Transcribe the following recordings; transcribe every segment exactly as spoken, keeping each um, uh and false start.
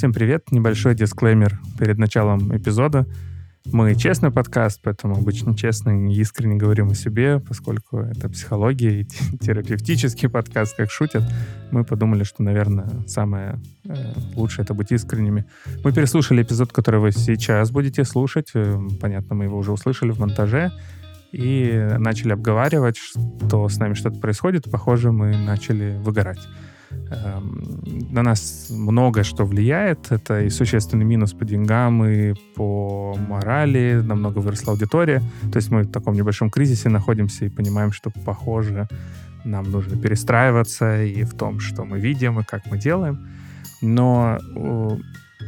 Всем привет, небольшой дисклеймер перед началом эпизода. Мы честный подкаст, поэтому обычно честно и искренне говорим о себе, поскольку это психология и терапевтический подкаст, как шутят. Мы подумали, что, наверное, самое э, лучшее — это быть искренними. Мы переслушали эпизод, который вы сейчас будете слушать. Понятно, мы его уже услышали в монтаже. И начали обговаривать, что с нами что-то происходит. Похоже, мы начали выгорать. На нас много что влияет. Это и существенный минус по деньгам, и по морали. Намного выросла аудитория. То есть мы в таком небольшом кризисе находимся и понимаем, что, похоже, нам нужно перестраиваться и в том, что мы видим, и как мы делаем. Но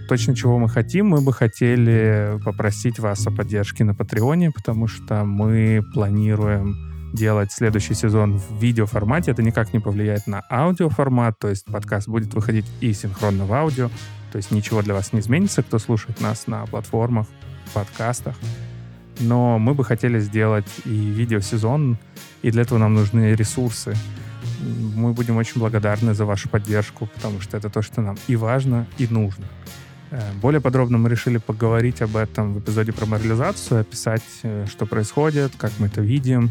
точно чего мы хотим, мы бы хотели попросить вас о поддержке на Патреоне, потому что мы планируем делать следующий сезон в видеоформате. Это никак не повлияет на аудиоформат, то есть подкаст будет выходить и синхронно в аудио, то есть ничего для вас не изменится, кто слушает нас на платформах, подкастах. Но мы бы хотели сделать и видеосезон, и для этого нам нужны ресурсы. Мы будем очень благодарны за вашу поддержку, потому что это то, что нам и важно, и нужно. Более подробно мы решили поговорить об этом в эпизоде про морализацию, описать, что происходит, как мы это видим.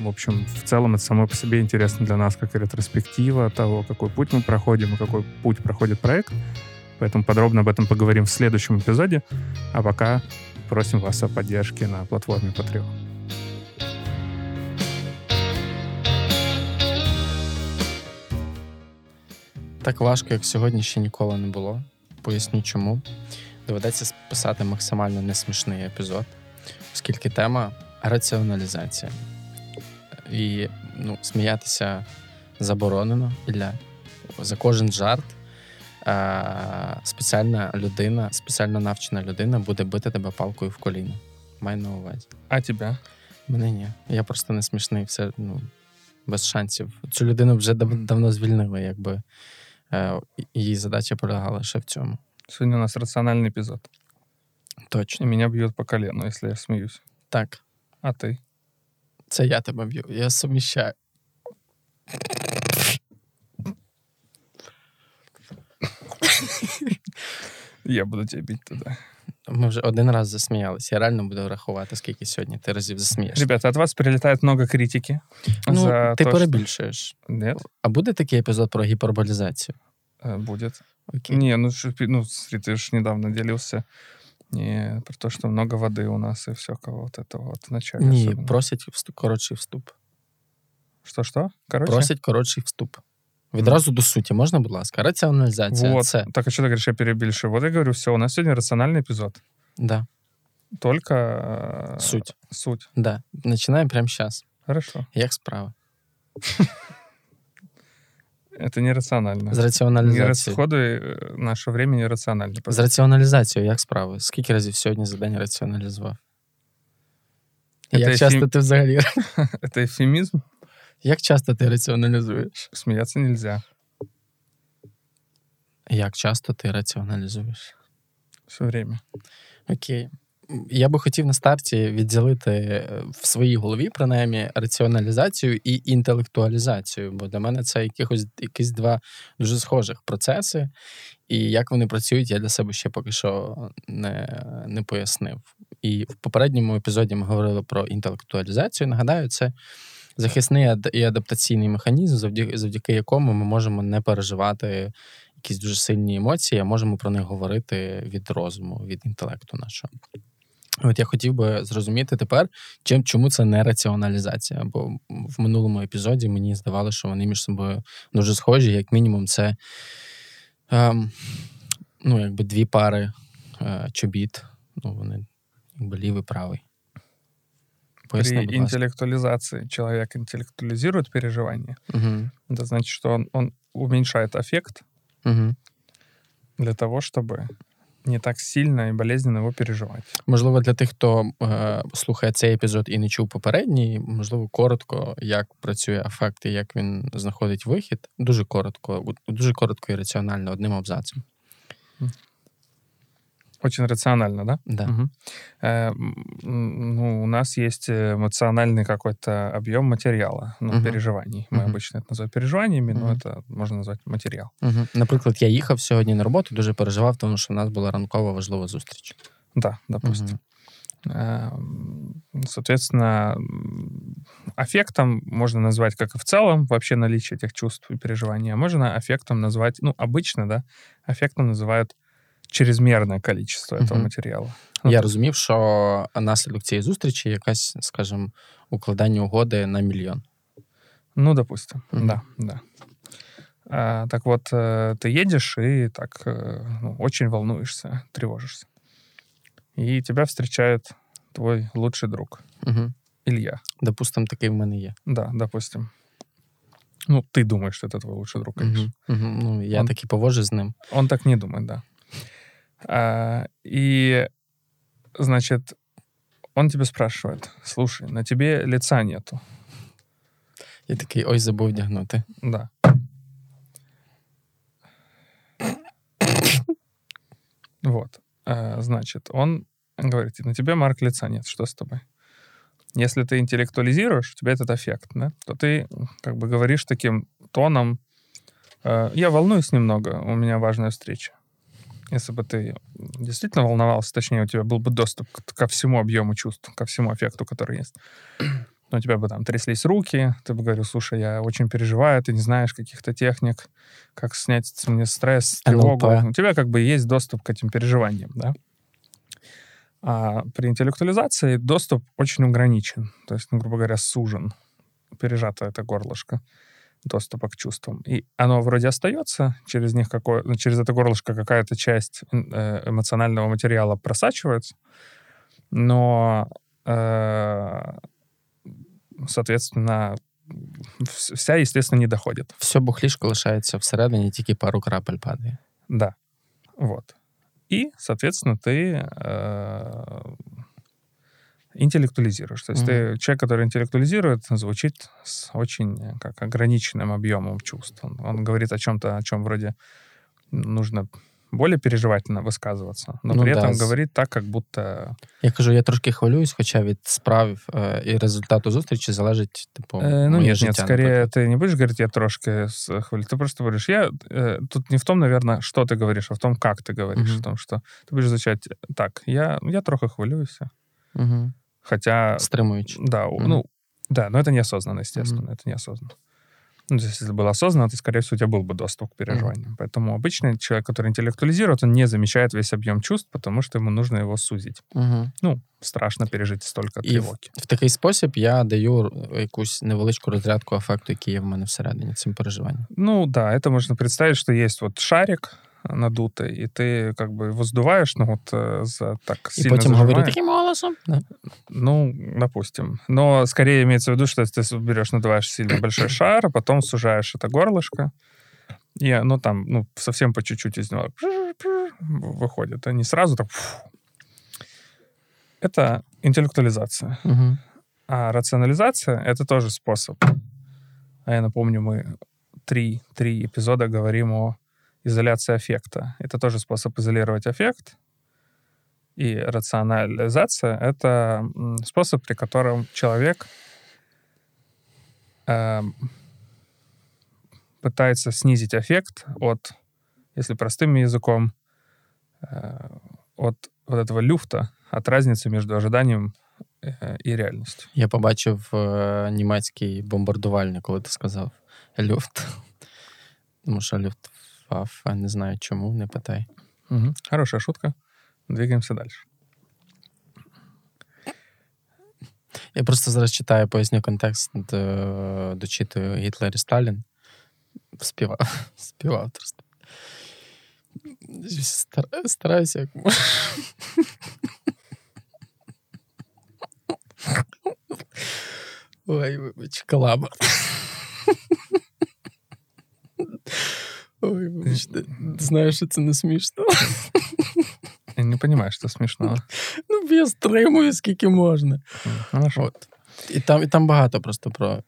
В общем, в целом это само по себе интересно для нас, как и ретроспектива того, какой путь мы проходим и какой путь проходит проект. Поэтому подробно об этом поговорим в следующем эпизоде. А пока просим вас о поддержке на платформе Patreon. Так важко, як сьогодні, ще ніколи не було. Поясню чому. Доведеться писати максимально несмішний епізод, оскільки тема раціоналізація. І ну, сміятися заборонено. Ілля. За кожен жарт е- спеціальна людина, спеціально навчена людина буде бити тебе палкою в коліно. Май на увазі. А тебе? Мене ні. Я просто не смішний. Все, ну, без шансів. Цю людину вже дав- давно звільнили, якби. Її задача полягала ще в цьому. Сьогодні у нас раціональний епізод. Точно. І мене б'ють по колену, якщо я сміюсь. Так. А ти? Це я тебе б'ю. Я суміщаю. Я буду тебе бити туди. Ми вже один раз засміялися. Я реально буду рахувати, скільки сьогодні ти разів засмієшся. Ребята, від вас прилітає багато критики. Ну, за ти то, перебільшуєш. Нет. А буде такий епізод про гіперболізацію? Буде. Окей. Не, ну, ну, ты же недавно делился не, про то, что много воды у нас и все, кого вот это вот в начале. Не, особенно. Просять вступ, коротший вступ. Что-что? Короче? Просять коротший вступ. Відразу до суті, можна, будь ласка? Раціоналізація. Вот. Це... Так, а що ти говориш, я перебільшую? Вот я говорю, все, у нас сьогодні раціональний епізод. Да. Только э... суть. Суть. Да. Начинаем прямо сейчас. Хорошо. Як справа? Это нераціонально. З раціоналізацією. Розходи нашого часу нераціонально. З раціоналізацією як справа? Скільки разів сьогодні за день раціоналізував? Як ефем... часто ти взагалі? Це ефемізм? Як часто ти раціоналізуєш? Сміятися не можна. Як часто ти раціоналізуєш? Все время. Окей. Я би хотів на старті відділити в своїй голові, принаймні, раціоналізацію і інтелектуалізацію, бо для мене це якихось, якісь два дуже схожих процеси, і як вони працюють, я для себе ще поки що не, не пояснив. І в попередньому епізоді ми говорили про інтелектуалізацію, нагадаю, це захисний і адаптаційний механізм, завдяки, завдяки якому ми можемо не переживати якісь дуже сильні емоції, а можемо про них говорити від розуму, від інтелекту нашого. От я хотів би зрозуміти тепер, чим, чому це не раціоналізація, бо в минулому епізоді мені здавалося, що вони між собою дуже схожі, як мінімум це ем, ну, якби дві пари е, чобіт, ну, вони якби лівий, правий. Поясни, при интеллектуализации человек интеллектуализирует переживания. Угу. Это значит, что он, он уменьшает аффект, угу, для того, чтобы не так сильно и болезненно его переживать. Можливо, для тих, хто е, слухає цей епізод і не чув попередній, можливо, коротко, як працює афект і як він знаходить вихід. Дуже коротко, дуже коротко і раціонально, одним абзацем. Очень рационально, да? Да. Угу. Э, ну, у нас есть эмоциональный какой-то объем материала, ну, угу. переживаний. Ми угу. обычно это называем переживаниями, угу. но это можна назвати матеріал. Угу. Наприклад, я їхав сьогодні на роботу, дуже переживав, тому що у нас була ранкова важлива зустріч. Так, да, допустим. Угу. Соответственно, аффектом можно назвать, как и в целом, вообще наличие этих чувств и переживаний, можно аффектом назвать, ну, обычно, да, аффектом называют чрезмірне количество цього uh-huh. матеріалу. Я розумів, що наслідок цієї зустрічі якась, скажімо, укладання угоди на мільйон. Ну, допустим, uh-huh. да, да. А, так вот, ты едешь и так, ну, очень волнуешься, тревожишься. И тебя встречает твой лучший друг, uh-huh. Илья. Допустим, такий в мене є. Да, допустим. Ну, ты думаешь, что это твой лучший друг, конечно. Uh-huh. Uh-huh. Ну, я он, так и повожу с ним. Он так не думает, да. А, и, значит, он тебя спрашивает: слушай, на тебе лица нету. Я такий, ой, забув вдягнути. Да. Вот. А, значит, он говорит: на тебе, Марк, лица нет, что с тобой? Если ты интеллектуализируешь, у тебя этот аффект, да, то ты как бы говоришь таким тоном: я волнуюсь немного, у меня важная встреча. Если бы ты действительно волновался, точнее, у тебя был бы доступ ко всему объему чувств, ко всему аффекту, который есть. Но у тебя бы там тряслись руки, ты бы говорил: слушай, я очень переживаю, ты не знаешь каких-то техник, как снять с меня стресс, тревогу. эн эл пэ. У тебя как бы есть доступ к этим переживаниям, да? А при интеллектуализации доступ очень ограничен, то есть, ну, грубо говоря, сужен, пережато это горлышко доступа к чувствам. И оно вроде остается, через них какое, через это горлышко какая-то часть эмоционального материала просачивается, но, э, соответственно, вся, естественно, не доходит. Все бухлишко лишається всередині, тільки пару крапель падає. Да. Вот. И, соответственно, ты... Э, интеллектуализируешь. То есть mm-hmm. ты, человек, который интеллектуализирует, звучит с очень как ограниченным объемом чувств. Он, он говорит о чем-то, о чем вроде нужно более переживательно высказываться, но ну, при да. этом говорит так, как будто... Я кажу, я трошки хвилююсь, хоча від справ э, і результату зустрічі залежить, типу, э, ну, моє нет, життя. Нет, скорее наприклад. Ты не будешь говорить, я трошки хвилююсь, ты просто говоришь, я... Э, тут не в том, наверное, что ты говоришь, а в том, как ты говоришь, mm-hmm. в том, что ты будешь звучать так, я, я трохи хвилююсь. Mm-hmm. Хотя... Стримуючи. Да, mm-hmm. ну, да, но это неосознанно, естественно, mm-hmm. это неосознанно. Ну, то есть, если было осознанно, то, скорее всего, у тебя был бы доступ к переживаниям. Mm-hmm. Поэтому обычно человек, который интеллектуализирует, он не замечает весь объем чувств, потому что ему нужно его сузить. Mm-hmm. Ну, страшно пережити стільки тривоги. І в, в такий спосіб я даю якусь невеличку розрядку афекту, який є в мене всередині, цим переживанням. Ну, да, это можно представить, что есть вот шарик надутий, і ти, як би, його здуваєш, ну, от, за, так і сильно зажимаєш. І потім говорить таким голосом. Да. Ну, допустим. Но, скорее, имеется в виду, что ты берешь, надуваешь сильно большой шар, потом сужаешь это горлышко, и оно там, ну, совсем по чуть-чуть из него выходит, а не сразу так... Фу. Это интеллектуализация. Угу. А рационализация — это тоже способ. А я напомню, мы три, три эпизода говорим о изоляция аффекта. Это тоже способ изолировать аффект. И рационализация — это способ, при котором человек э, пытается снизить аффект от, если простым языком, э, от вот этого люфта, от разницы между ожиданием э, и реальностью. Я побачив э, німецький бомбардувальник, коли ти сказав люфт. Тому що люфт Пав, а не знаю чому, не питай. Угу. Хороша шутка. Двигаємося далі. Я просто зараз читаю, поясню контекст, до, дочитую Гітлер і Сталін. Співав. Співавторство. Стараюся, стараюся як можу. Ой, вибач, колаба. Ой, вибачте, знаю, що це не смішно. Я не розумію, що смішно. Ну, я стримую, скільки можна. От. І, там, і там багато просто про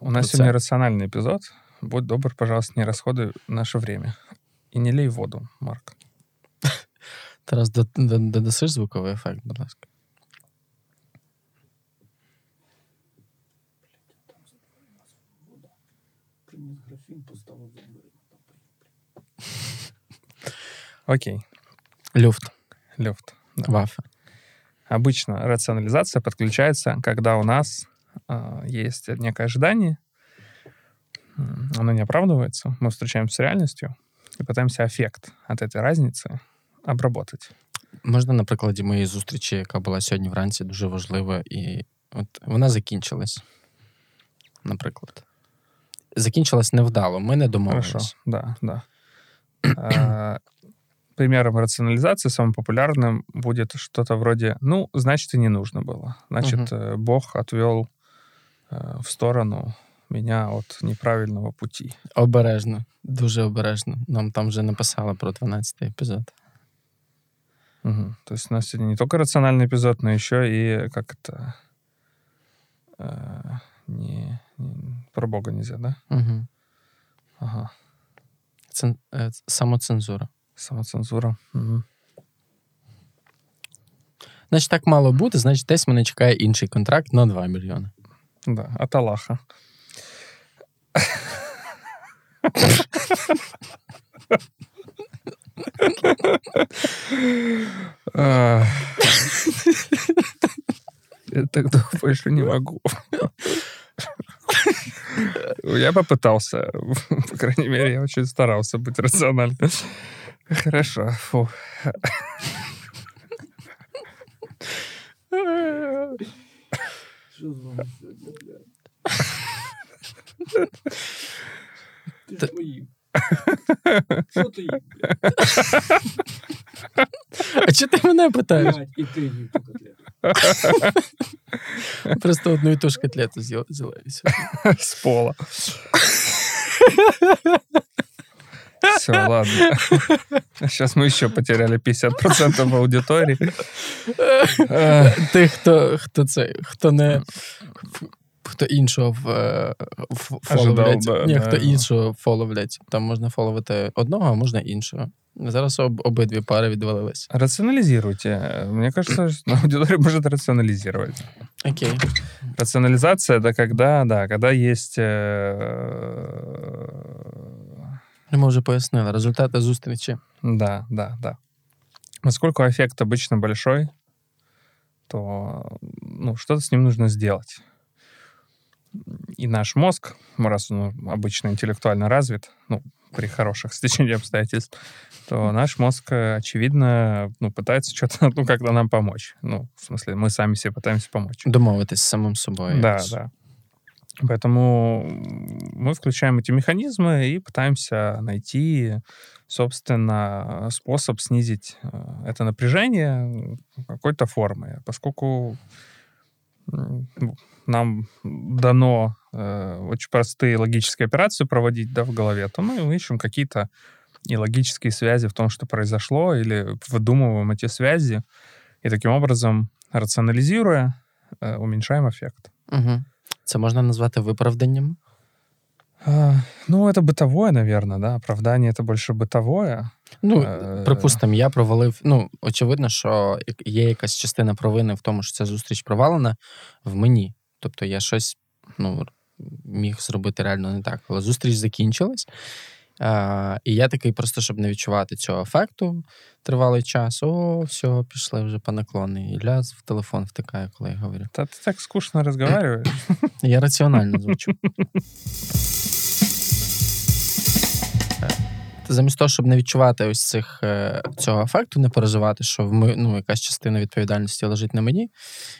У нас про сьогодні раціональний епізод. Будь добр, пожалуйста, не розходуй наше время. І не лій воду, Марк. Тарас, додасиш звуковий ефект, будь ласка. Окей. Люфт. Люфт. Да. Вафа. Обычно рационализация подключается, когда у нас э, есть некое ожидание, оно не оправдывается, мы встречаемся с реальностью и пытаємося ефект від цієї різниці обробити. Можна на прикладі моєї зустрічі, яка була сьогодні вранці, дуже важлива, і от вона закінчилась, наприклад. Закінчилась невдало, ми не домовились. Да, да. а, примером раціоналізації самим популярним буде щось вроде «ну, значить, і не нужно було». Значить, угу. Бог отвел в сторону меня от неправильного пути. Обережно, дуже обережно. Нам там вже написали про дванадцятий епізод. Угу. То есть у нас сегодня не только рациональный эпизод, но еще и как-то э, не, не, про Бога нельзя, да? Угу. Ага. Цен, э, самоцензура. Самоцензура. Угу. Значить, так мало бути, значить, десь мене чекає інший контракт на два мільйони. Да, от Аллаха. Я так долго больше не могу. Я попытался, по крайней мере, я очень старался быть рациональным. Хорошо, фу. Что с вами сегодня, блядь? Ти ж поїв. Що ти їв? А чого ти мене питаєш? І ти їв ту котлету. Просто одну і ту ж котлету взяла. З пола. Все, ладно. Сейчас мы еще потеряли п'ятдесят відсотків аудиторії. Ти, хто, хто це, хто не... Хто іншого фоловлять. Да, Ні, да, хто да. іншого фоловлять. Там можна фоловити одного, а можна іншого. Зараз об, обидві пари відвалились. Раціоналізуйте. Мені кажется, що аудиторія може раціоналізувати. Окей. Okay. Раціоналізація, це коли, да, коли є... Ми вже пояснили. Результати зустрічі. Да, да, да. Поскольку аффект обычно большой, то ну, что-то с ним нужно сделать. И наш мозг, раз он обычно интеллектуально развит, ну, при хороших стечении обстоятельств, то наш мозг, очевидно, ну, пытается что-то, ну, как-то нам помочь. Ну, в смысле, мы сами себе пытаемся помочь. Домовитесь с самим собой. Да, да. Поэтому мы включаем эти механизмы и пытаемся найти, собственно, способ снизить это напряжение какой-то формы, поскольку... нам дано э, очень простые логические операции проводить, да, в голове, то мы ищем какие-то и логические связи в том, что произошло, или выдумываем эти связи, и таким образом, рационализируя, э, уменьшаем эффект. Угу. Это можно назвать выправданием? Э, ну, это бытовое, наверное, да, оправдание это больше бытовое. Ну, припустимо, я провалив, ну, очевидно, що є якась частина провини в тому, що ця зустріч провалена в мені. Тобто я щось, ну, міг зробити реально не так. Але зустріч закінчилась, а, і я такий просто, щоб не відчувати цього ефекту тривалий час, о, все, пішли вже по наклони. І ляз в телефон втикає, коли я говорю. Та ти так скучно розмовляєш. Я раціонально звучу. Замість того, щоб не відчувати ось цих, цього ефекту, не переживати, що в ми, ну, якась частина відповідальності лежить на мені,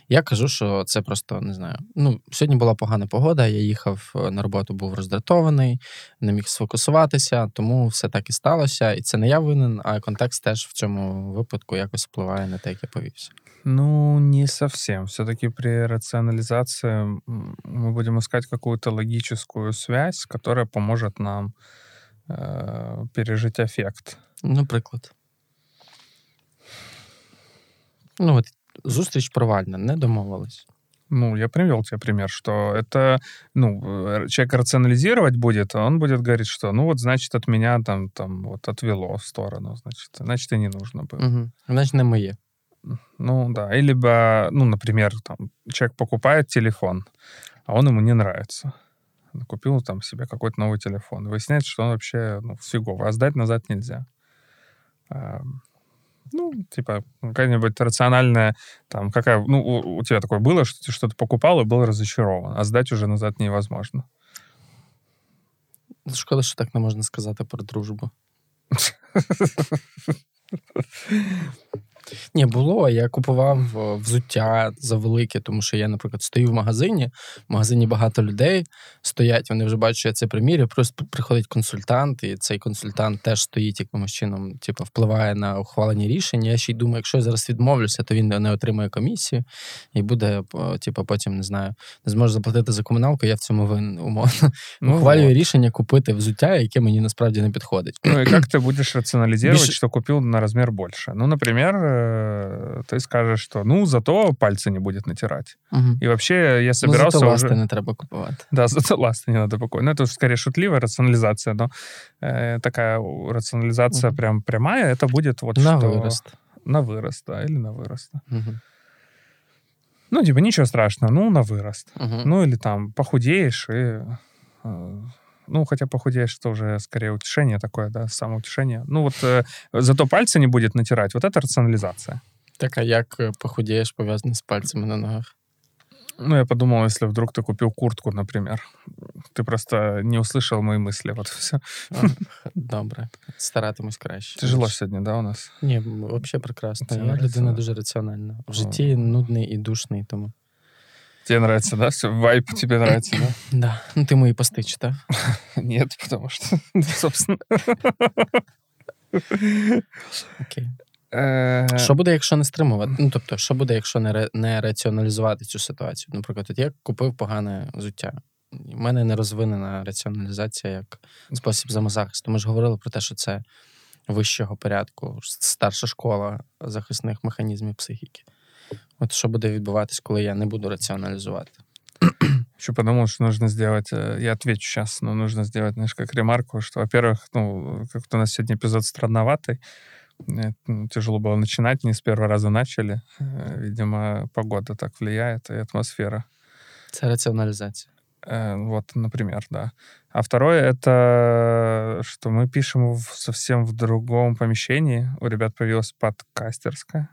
я кажу, що це просто, не знаю, ну, сьогодні була погана погода, я їхав на роботу, був роздратований, не міг сфокусуватися, тому все так і сталося, і це не я винен, а контекст теж в цьому випадку якось впливає на те, як я повівся. Ну, не совсем. Все-таки при раціоналізації ми будемо шукати якусь логічну связь, яка поможе нам пережить афект. Наприклад. Ну, от зустріч провальна, не домовились. Ну, я привел тебе пример, что это, ну, э, человек рационализировать будет, а он будет говорить, что, ну, вот, значит, от меня там, там вот отвело в сторону, значит, значит, и не нужно было. Угу. Значит, не моє. Ну, да. Или, ну, например, там, человек покупает телефон, а он ему не нравится. Купил там себе какой-то новый телефон. И выясняется, что он вообще, ну, фиговый, а сдать назад нельзя. Ну, типа, какая-нибудь рациональная, там, какая... Ну, у, у тебя такое было, что ты что-то покупал и был разочарован, а сдать уже назад невозможно. Шкода, що так не можна сказати про дружбу. Ні, було. Я купував взуття завелике, тому що я, наприклад, стою в магазині, в магазині багато людей стоять, вони вже бачать, що я це примірю, просто приходить консультант, і цей консультант теж стоїть якимось чином, типу, впливає на ухвалення рішень. Я ще й думаю, якщо я зараз відмовлюся, то він не отримає комісію і буде, типу, потім, не знаю, не зможе заплатити за комуналку, я в цьому винен, умовно. Ну, ухвалюю вот. Рішення купити взуття, яке мені насправді не підходить. Ну, і як ти будеш раціоналізувати, Більш... що купив на розмір більше? Ну, наприклад, ты скажешь, что, ну, зато пальцы не будет натирать. Угу. И вообще я собирался ну, зато уже... ласты не треба купувати. Да, зато ласты не надо покупать. Ну, это уже скорее шутливая рационализация, но э, такая рационализация угу. прям прямая, это будет вот на что... На вырост. На вырост, да, или на вырост. Угу. Ну, типа, ничего страшного, ну, на вырост. Угу. Ну, или там похудеешь и... Э, ну, хотя похудеешь, это уже скорее утешение такое, да, самоутешение. Ну, вот э, зато пальцы не будет натирать. Вот это рационализация. Так, а як похудеешь повязано с пальцами на ногах? Ну, я подумал, если вдруг ты купил куртку, например. Ты просто не услышал мои мысли, вот все. А, добре, старатимусь краще. Тяжело сьогодні, да, у нас? Ні, взагалі прекрасно. Це я людина дуже раціональна. В житті нудний і душний, тому... Тебе нравится, да? Все, вайп тебе нравится, да? Да. Ну, ты мои посты читал? Нет, потому что, собственно. Окей. Що буде, якщо не стримувати? Ну, тобто, що буде, якщо не, не раціоналізувати цю ситуацію? Наприклад, от я купив погане взуття. У мене не розвинена раціоналізація як спосіб самозахисту. Ми ж говорили про те, що це вищого порядку, старша школа захисних механізмів психіки. От що буде відбуватись, коли я не буду раціоналізувати? Еще подумал, что нужно сделать, я отвечу сейчас, но нужно сделать, знаешь, как ремарку, что, во-первых, ну, как-то у нас сегодня эпизод странноватый, тяжело было начинать, не с первого раза начали, видимо, погода так влияет, и атмосфера. Это рационализация. Вот, например, да. А второе, это что мы пишем в совсем в другом помещении, у ребят появилась подкастерская.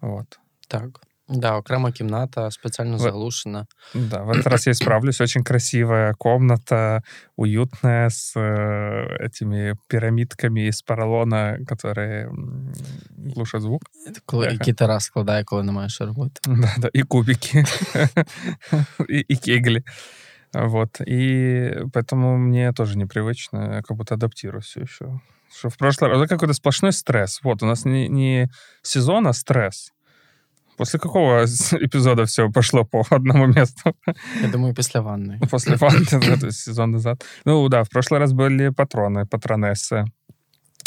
Вот. Так. Да, окрема кімната, спеціально заглушена. Да, в этот раз я справлюсь. Очень красивая комната, уютная, с э, этими пирамидками из поролона, которые глушат звук. Коли, і кітара складає, коли не маєш роботи. Да, да, і кубики, і кеглі. Вот, и поэтому мне тоже непривычно, я как будто адаптируюсь еще. Что в прошлый раз, это какой-то сплошной стресс. Вот, у нас не, не сезон, а стресс. После какого эпизода все пошло по одному месту? Я думаю, после ванны. После ванны, то есть сезон назад. Ну да, в прошлый раз были патроны, патронессы.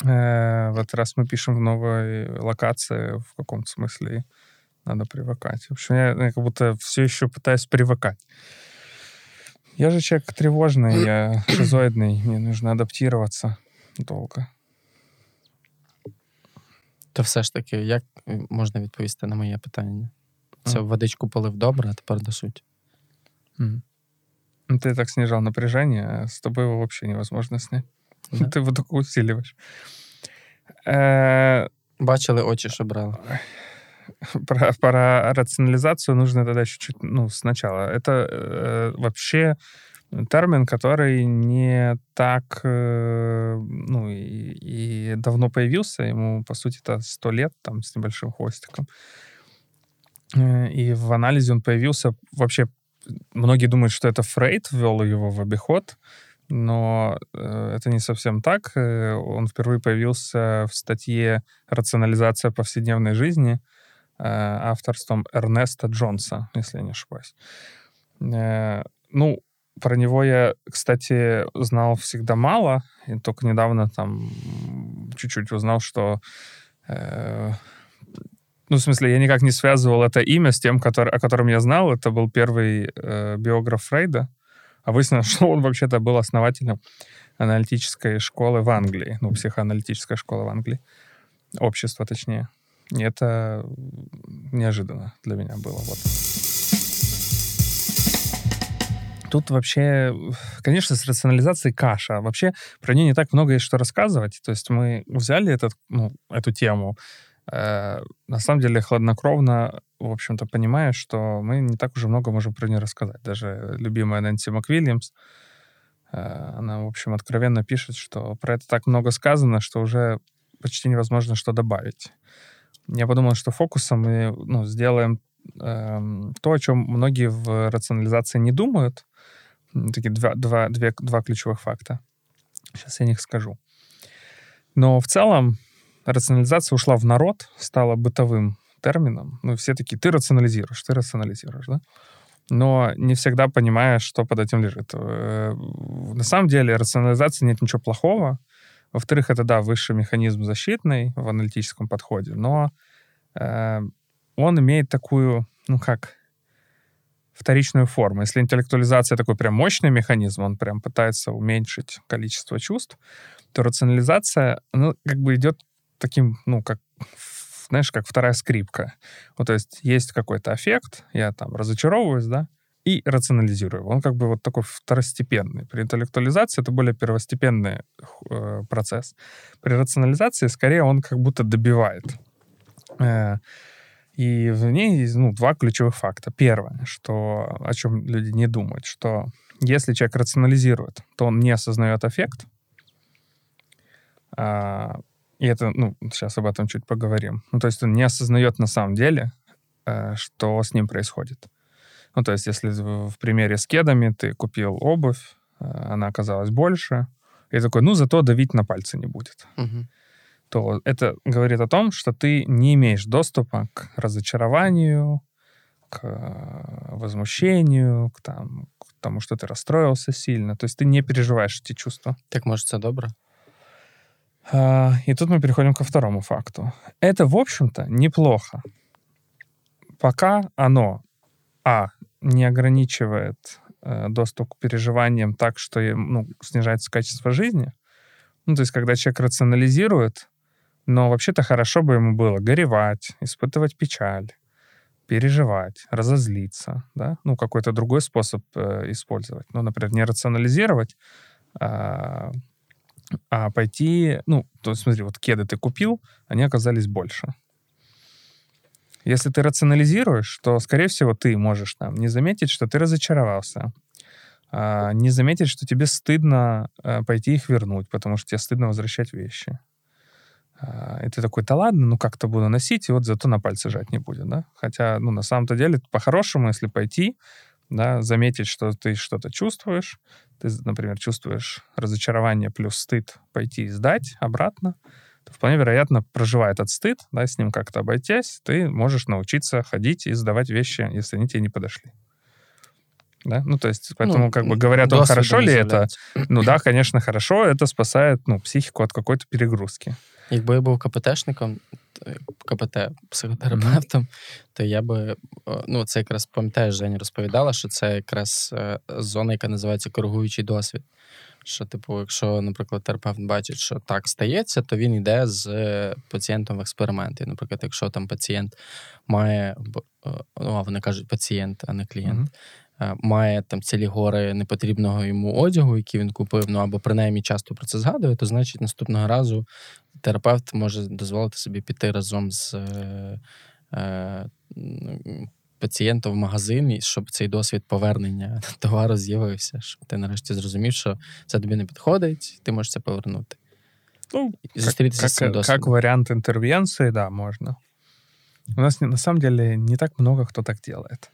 В этот раз мы пишем в новой локации, в каком-то смысле надо привыкать. В общем, я как будто все еще пытаюсь привыкать. Я же человек тревожный, я шизоидный, мне нужно адаптироваться долго. То все ж таки, як можна відповісти на моє питання? Це а. Водичку полив добре, а тепер до суті. Mm. Ти так знижав напряження, а з тобою взагалі невозможно сняти. Да. Ти його так усилюєш. Е... Бачили очі, що брали. Про, про рационализацию нужно тогда чуть-чуть, ну, сначала. Это э, вообще термин, который не так, э, ну, и, и давно появился, ему, по сути-то, сто лет, там, с небольшим хвостиком. И в анализе он появился, вообще, многие думают, что это Фрейд ввел его в обиход, но это не совсем так. Он впервые появился в статье «Рационализация повседневной жизни», авторством Эрнеста Джонса, если я не ошибаюсь. Ну, про него я, кстати, знал всегда мало, и только недавно там чуть-чуть узнал, что Ну, в смысле, я никак не связывал это имя с тем, который, о котором я знал. Это был первый э, биограф Фрейда. А выяснилось, что он вообще-то был основателем аналитической школы в Англии. Ну, психоаналитической школы в Англии. Общество, точнее. И это неожиданно для меня было. Вот. Тут вообще, конечно, с рационализацией каша. Вообще про нее не так много есть что рассказывать. То есть мы взяли этот, ну, эту тему, э, на самом деле хладнокровно, в общем-то, понимая, что мы не так уже много можем про нее рассказать. Даже любимая Нэнси МакВильямс, э, она, в общем, откровенно пишет, что про это так много сказано, что уже почти невозможно что добавить. Я подумал, что фокусом мы, ну, сделаем э, то, о чем многие в рационализации не думают. Такие два, два, две, два ключевых факта. Сейчас я о них скажу. Но в целом рационализация ушла в народ, стала бытовым термином. Ну, все такие, ты рационализируешь, ты рационализируешь, да? Но не всегда понимаешь, что под этим лежит. На самом деле рационализации нет ничего плохого. Во-вторых, это, да, высший механизм защитный в аналитическом подходе, но э, он имеет такую, ну как, вторичную форму. Если интеллектуализация такой прям мощный механизм, он прям пытается уменьшить количество чувств, то рационализация, ну, как бы идет таким, ну, как, знаешь, как вторая скрипка. Вот, то есть есть какой-то аффект, я там разочаровываюсь, да, и рационализирую. Он как бы вот такой второстепенный. При интеллектуализации это более первостепенный э, процесс. При рационализации скорее он как будто добивает. Э, и в ней есть, ну, два ключевых факта. Первое, что, о чем люди не думают, что если человек рационализирует, то он не осознает аффект. Э, и это, ну, сейчас об этом чуть поговорим. Ну, то есть он не осознает на самом деле, э, что с ним происходит. Ну, то есть, если в примере с кедами ты купил обувь, она оказалась больше, и такой, ну, зато давить на пальцы не будет. Угу. То это говорит о том, что ты не имеешь доступа к разочарованию, к возмущению, к, там, к тому, что ты расстроился сильно. То есть ты не переживаешь эти чувства. Так, может, все добро? И тут мы переходим ко второму факту. Это, в общем-то, неплохо. Пока оно... А. Не ограничивает э, доступ к переживаниям так, что, ну, снижается качество жизни. Ну, то есть, когда человек рационализирует, но вообще-то хорошо бы ему было горевать, испытывать печаль, переживать, разозлиться, да? Ну, какой-то другой способ э, использовать. Ну, например, не рационализировать, а, а пойти... Ну, то есть, смотри, вот кеды ты купил, они оказались больше. Если ты рационализируешь, то, скорее всего, ты можешь там не заметить, что ты разочаровался, не заметить, что тебе стыдно пойти их вернуть, потому что тебе стыдно возвращать вещи. И ты такой, да ладно, ну как-то буду носить, и вот зато на пальцы жать не будет, да? Хотя, ну, на самом-то деле, по-хорошему, если пойти, да, заметить, что ты что-то чувствуешь, ты, например, чувствуешь разочарование плюс стыд, пойти и сдать обратно, вполне вероятно, проживая этот стыд, да, с ним как-то обойтись, ты можешь научиться ходить и сдавать вещи, если они тебе не подошли. Да? Ну, то есть, поэтому, ну, как бы, говорят, он, хорошо ли это? Ну да, конечно, хорошо, это спасает, ну, психику от какой-то перегрузки. Якби я був КПТшником, КПТ-психотерапевтом, то я би, ну, це якраз, пам'ятаєш, Женя розповідала, що це якраз зона, яка називається коригуючий досвід. Що, типу, якщо, наприклад, терапевт бачить, що так стається, то він йде з пацієнтом в експерименти. Наприклад, якщо там пацієнт має, ну, а вони кажуть пацієнт, а не клієнт, mm-hmm. має там цілі гори непотрібного йому одягу, який він купив, ну, або принаймні часто про це згадує, то, значить, наступного разу терапевт може дозволити собі піти разом з е, е, пацієнта в магазин, щоб цей досвід повернення товару з'явився, щоб ти нарешті зрозумів, що це тобі не підходить, ти можеш це повернути. Ну, зустрітися з цим досвідом. Як варіант інтервенції, да, можна. У нас, на самом деле, не так много хто так делает.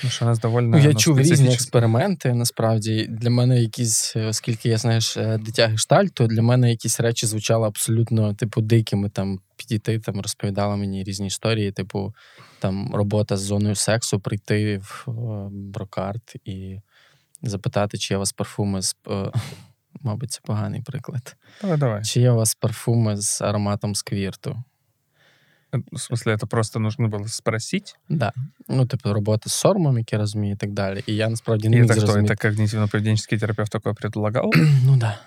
Тому що у нас довольно... Ну, я чув різні експерименти, насправді. Для мене якісь, оскільки я, знаєш, дитя гештальту, для мене якісь речі звучали абсолютно, типу, дикими, там, підійти, там, розповідали мені різні історії, типу, там, робота з зоною сексу, прийти в Брокарт і запитати, чи є у вас парфуми з... Мабуть, це поганий приклад. Давай, давай. Чи є у вас парфуми з ароматом сквірту? В смысле, это просто нужно було спросити? Да. Ну, типу, робота з соромом, які розуміє, і так далі. І я, насправді, не міг зрозуміти. І так, що, когнітивно-поведенческий терапевт такое предлагал? Ну, да.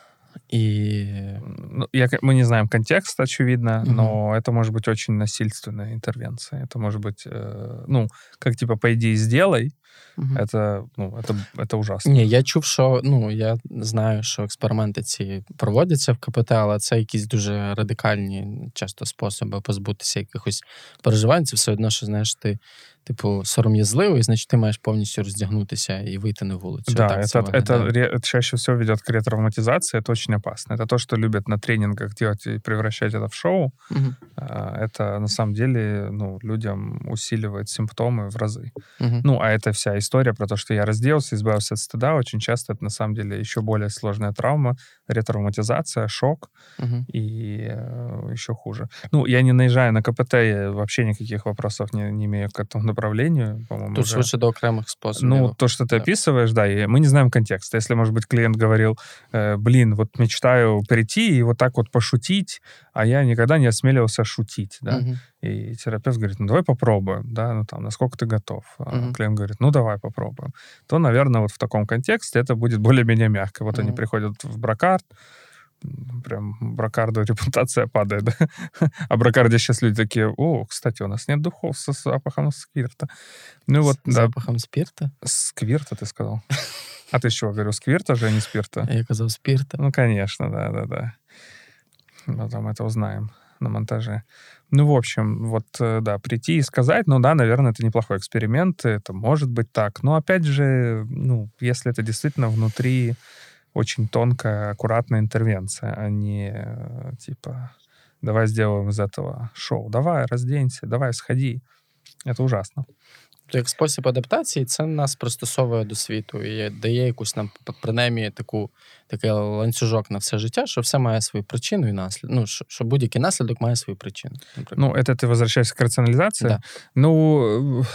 И... Ну, я, мы не знаем контекст, очевидно, mm-hmm. но это может быть очень насильственная интервенция. Это может быть, э, ну, как типа, по идее, сделай. Mm-hmm. Это, ну, это, это ужасно. Ні, я чув, що, ну, я знаю, що експерименти ці проводяться в КПТ, але це якісь дуже радикальні часто способи позбутися якихось переживань. Це все одно, що, знаєш, ти типу, сором'язливий, значить, ти маєш повністю роздягнутися і вийти на вулицю. Да, так, це это, это, это чаще всего ведет к ретравматизации, это очень опасно. Это то, что любят на тренингах делать и превращать это в шоу. Угу. Это, на самом деле, ну, людям усиливает симптомы в разы. Угу. Ну, а это вся история про то, что я разделся, избавился от стыда, очень часто это, на самом деле, еще более сложная травма, ретравматизация, шок угу. и еще хуже. Ну, я не наезжаю на КПТ, я вообще никаких вопросов не, не имею к этому направлению, по-моему. Тут швидше до окремих способів. Ну, то, що ти описуєш, да, і ми не знаємо контекста. Якщо, може бути, клієнт говорив, блін, от мечтаю прийти і от так от пошутити, а я ніколи не осмеливався шутити, да. Угу. И терапевт говорит, ну, давай попробуем, да, ну, там, насколько ты готов. Uh-huh. А клиент говорит, ну, давай попробуем. То, наверное, вот в таком контексте это будет более-менее мягко. Вот uh-huh. они приходят в Брокард, прям Брокарду репутация падает, да? А Брокарде сейчас люди такие, о, кстати, у нас нет духов с запахом спирта. Ну, вот, с да. запахом спирта? Сквирта, ты сказал. А ты чего, говорю, сквирта же, а не спирта? Я сказал спирта. Ну, конечно, да-да-да. Потом это узнаем на монтаже. Ну, в общем, вот, да, прийти и сказать, ну, да, наверное, это неплохой эксперимент, это может быть так. Но, опять же, ну, если это действительно внутри очень тонкая, аккуратная интервенция, а не, типа, давай сделаем из этого шоу, давай, разденься, давай, сходи. Это ужасно. Як спосіб адаптації, це нас пристосовує до світу і дає якусь нам, принаймні, таку, такий ланцюжок на все життя, що все має свою причину і наслідок. Ну, що, що будь-який наслідок має свою причину. Наприклад. Ну, це ти повертаєшся к раціоналізації? Да. Ну,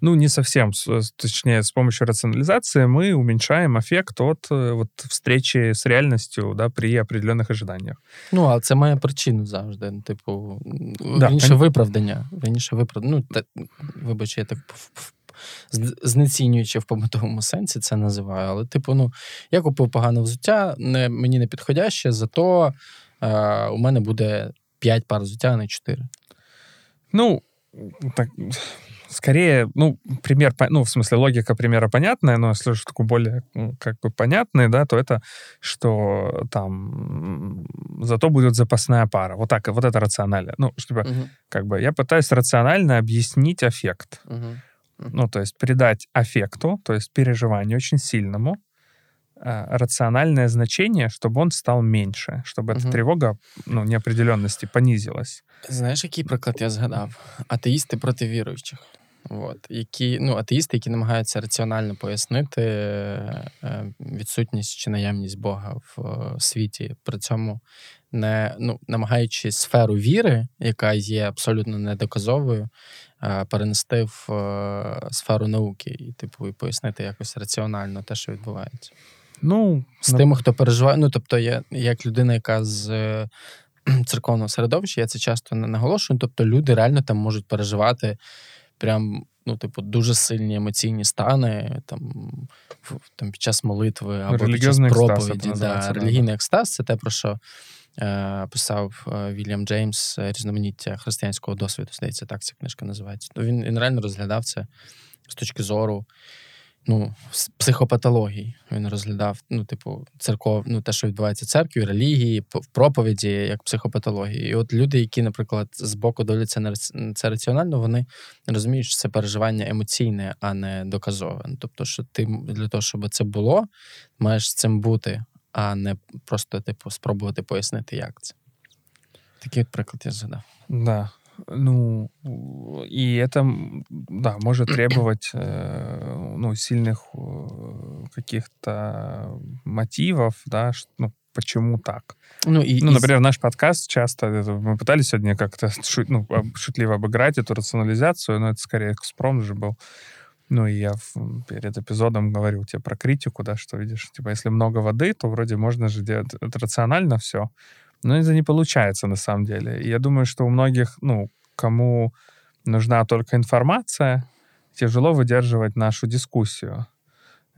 ну, не совсем. Точніше, з допомогою раціоналізації ми уменьшаємо ефект від от, встречі з реальністю, да, при определених очікуваннях. Ну, а це має причину завжди. Типу, да, раніше кон... виправдання. Раніше виправдання. Ну, та, вибач, я так знецінюючи в побутовому сенсі це називаю, але типу, ну, я купив погане взуття, не, мені не підходяще, зато е, у мене буде п'ять пар взуття, а не чотири. Ну, так, скорее, ну, пример, ну, в смысле, логика примера понятная, но если уж такой более, как бы, понятный, да, то это, что там зато будет запасная пара. Вот так, вот это рационально. Ну, что, типа, угу. как бы, я пытаюсь рационально объяснить аффект. Угу. Ну, то есть придать аффекту, то есть переживанию очень сильному, рациональное значение, чтобы он стал меньше, чтобы угу. эта тревога, ну, неопределенности понизилась. Знаєш, який приклад я згадав? Атеїсти проти віруючих. От, які, ну, атеїсти, які намагаються раціонально пояснити відсутність чи наявність Бога в світі. При цьому не, ну, намагаючи сферу віри, яка є абсолютно недоказовою, перенести в сферу науки і, типу, і пояснити якось раціонально те, що відбувається. Ну, з ну... тими, хто переживає, ну, тобто, я як людина, яка з церковного середовища, я це часто наголошую, тобто люди реально там можуть переживати прям, ну, типу, дуже сильні емоційні стани там, там під час молитви або під час проповіді. Да, релігійний екстаз — це те, про що е, писав Вільям Джеймс «Різноманіття християнського досвіду», здається, так ця книжка називається. То він, він реально розглядав це з точки зору, ну, психопатології. Він розглядав, ну, типу, церков, ну, те, що відбувається в церкві, релігії, в проповіді, як психопатології. І от люди, які, наприклад, з боку дивляться на це раціонально, вони розуміють, що це переживання емоційне, а не доказове. Тобто, що ти для того, щоб це було, маєш з цим бути, а не просто, типу, спробувати пояснити, як це. Такий от приклад я згадав. Так. Да. Ну, и это, да, может требовать, ну, сильных каких-то мотивов, да, ну, почему так. Ну, и, ну, например, наш подкаст часто, мы пытались сегодня как-то шут, ну, шутливо обыграть эту рационализацию, но это скорее экспромт же был. Ну, и я перед эпизодом говорил тебе про критику, да, что, видишь, типа, если много воды, то вроде можно же делать рационально все. Но это не получается, на самом деле. И я думаю, что у многих, ну, кому нужна только информация, тяжело выдерживать нашу дискуссию.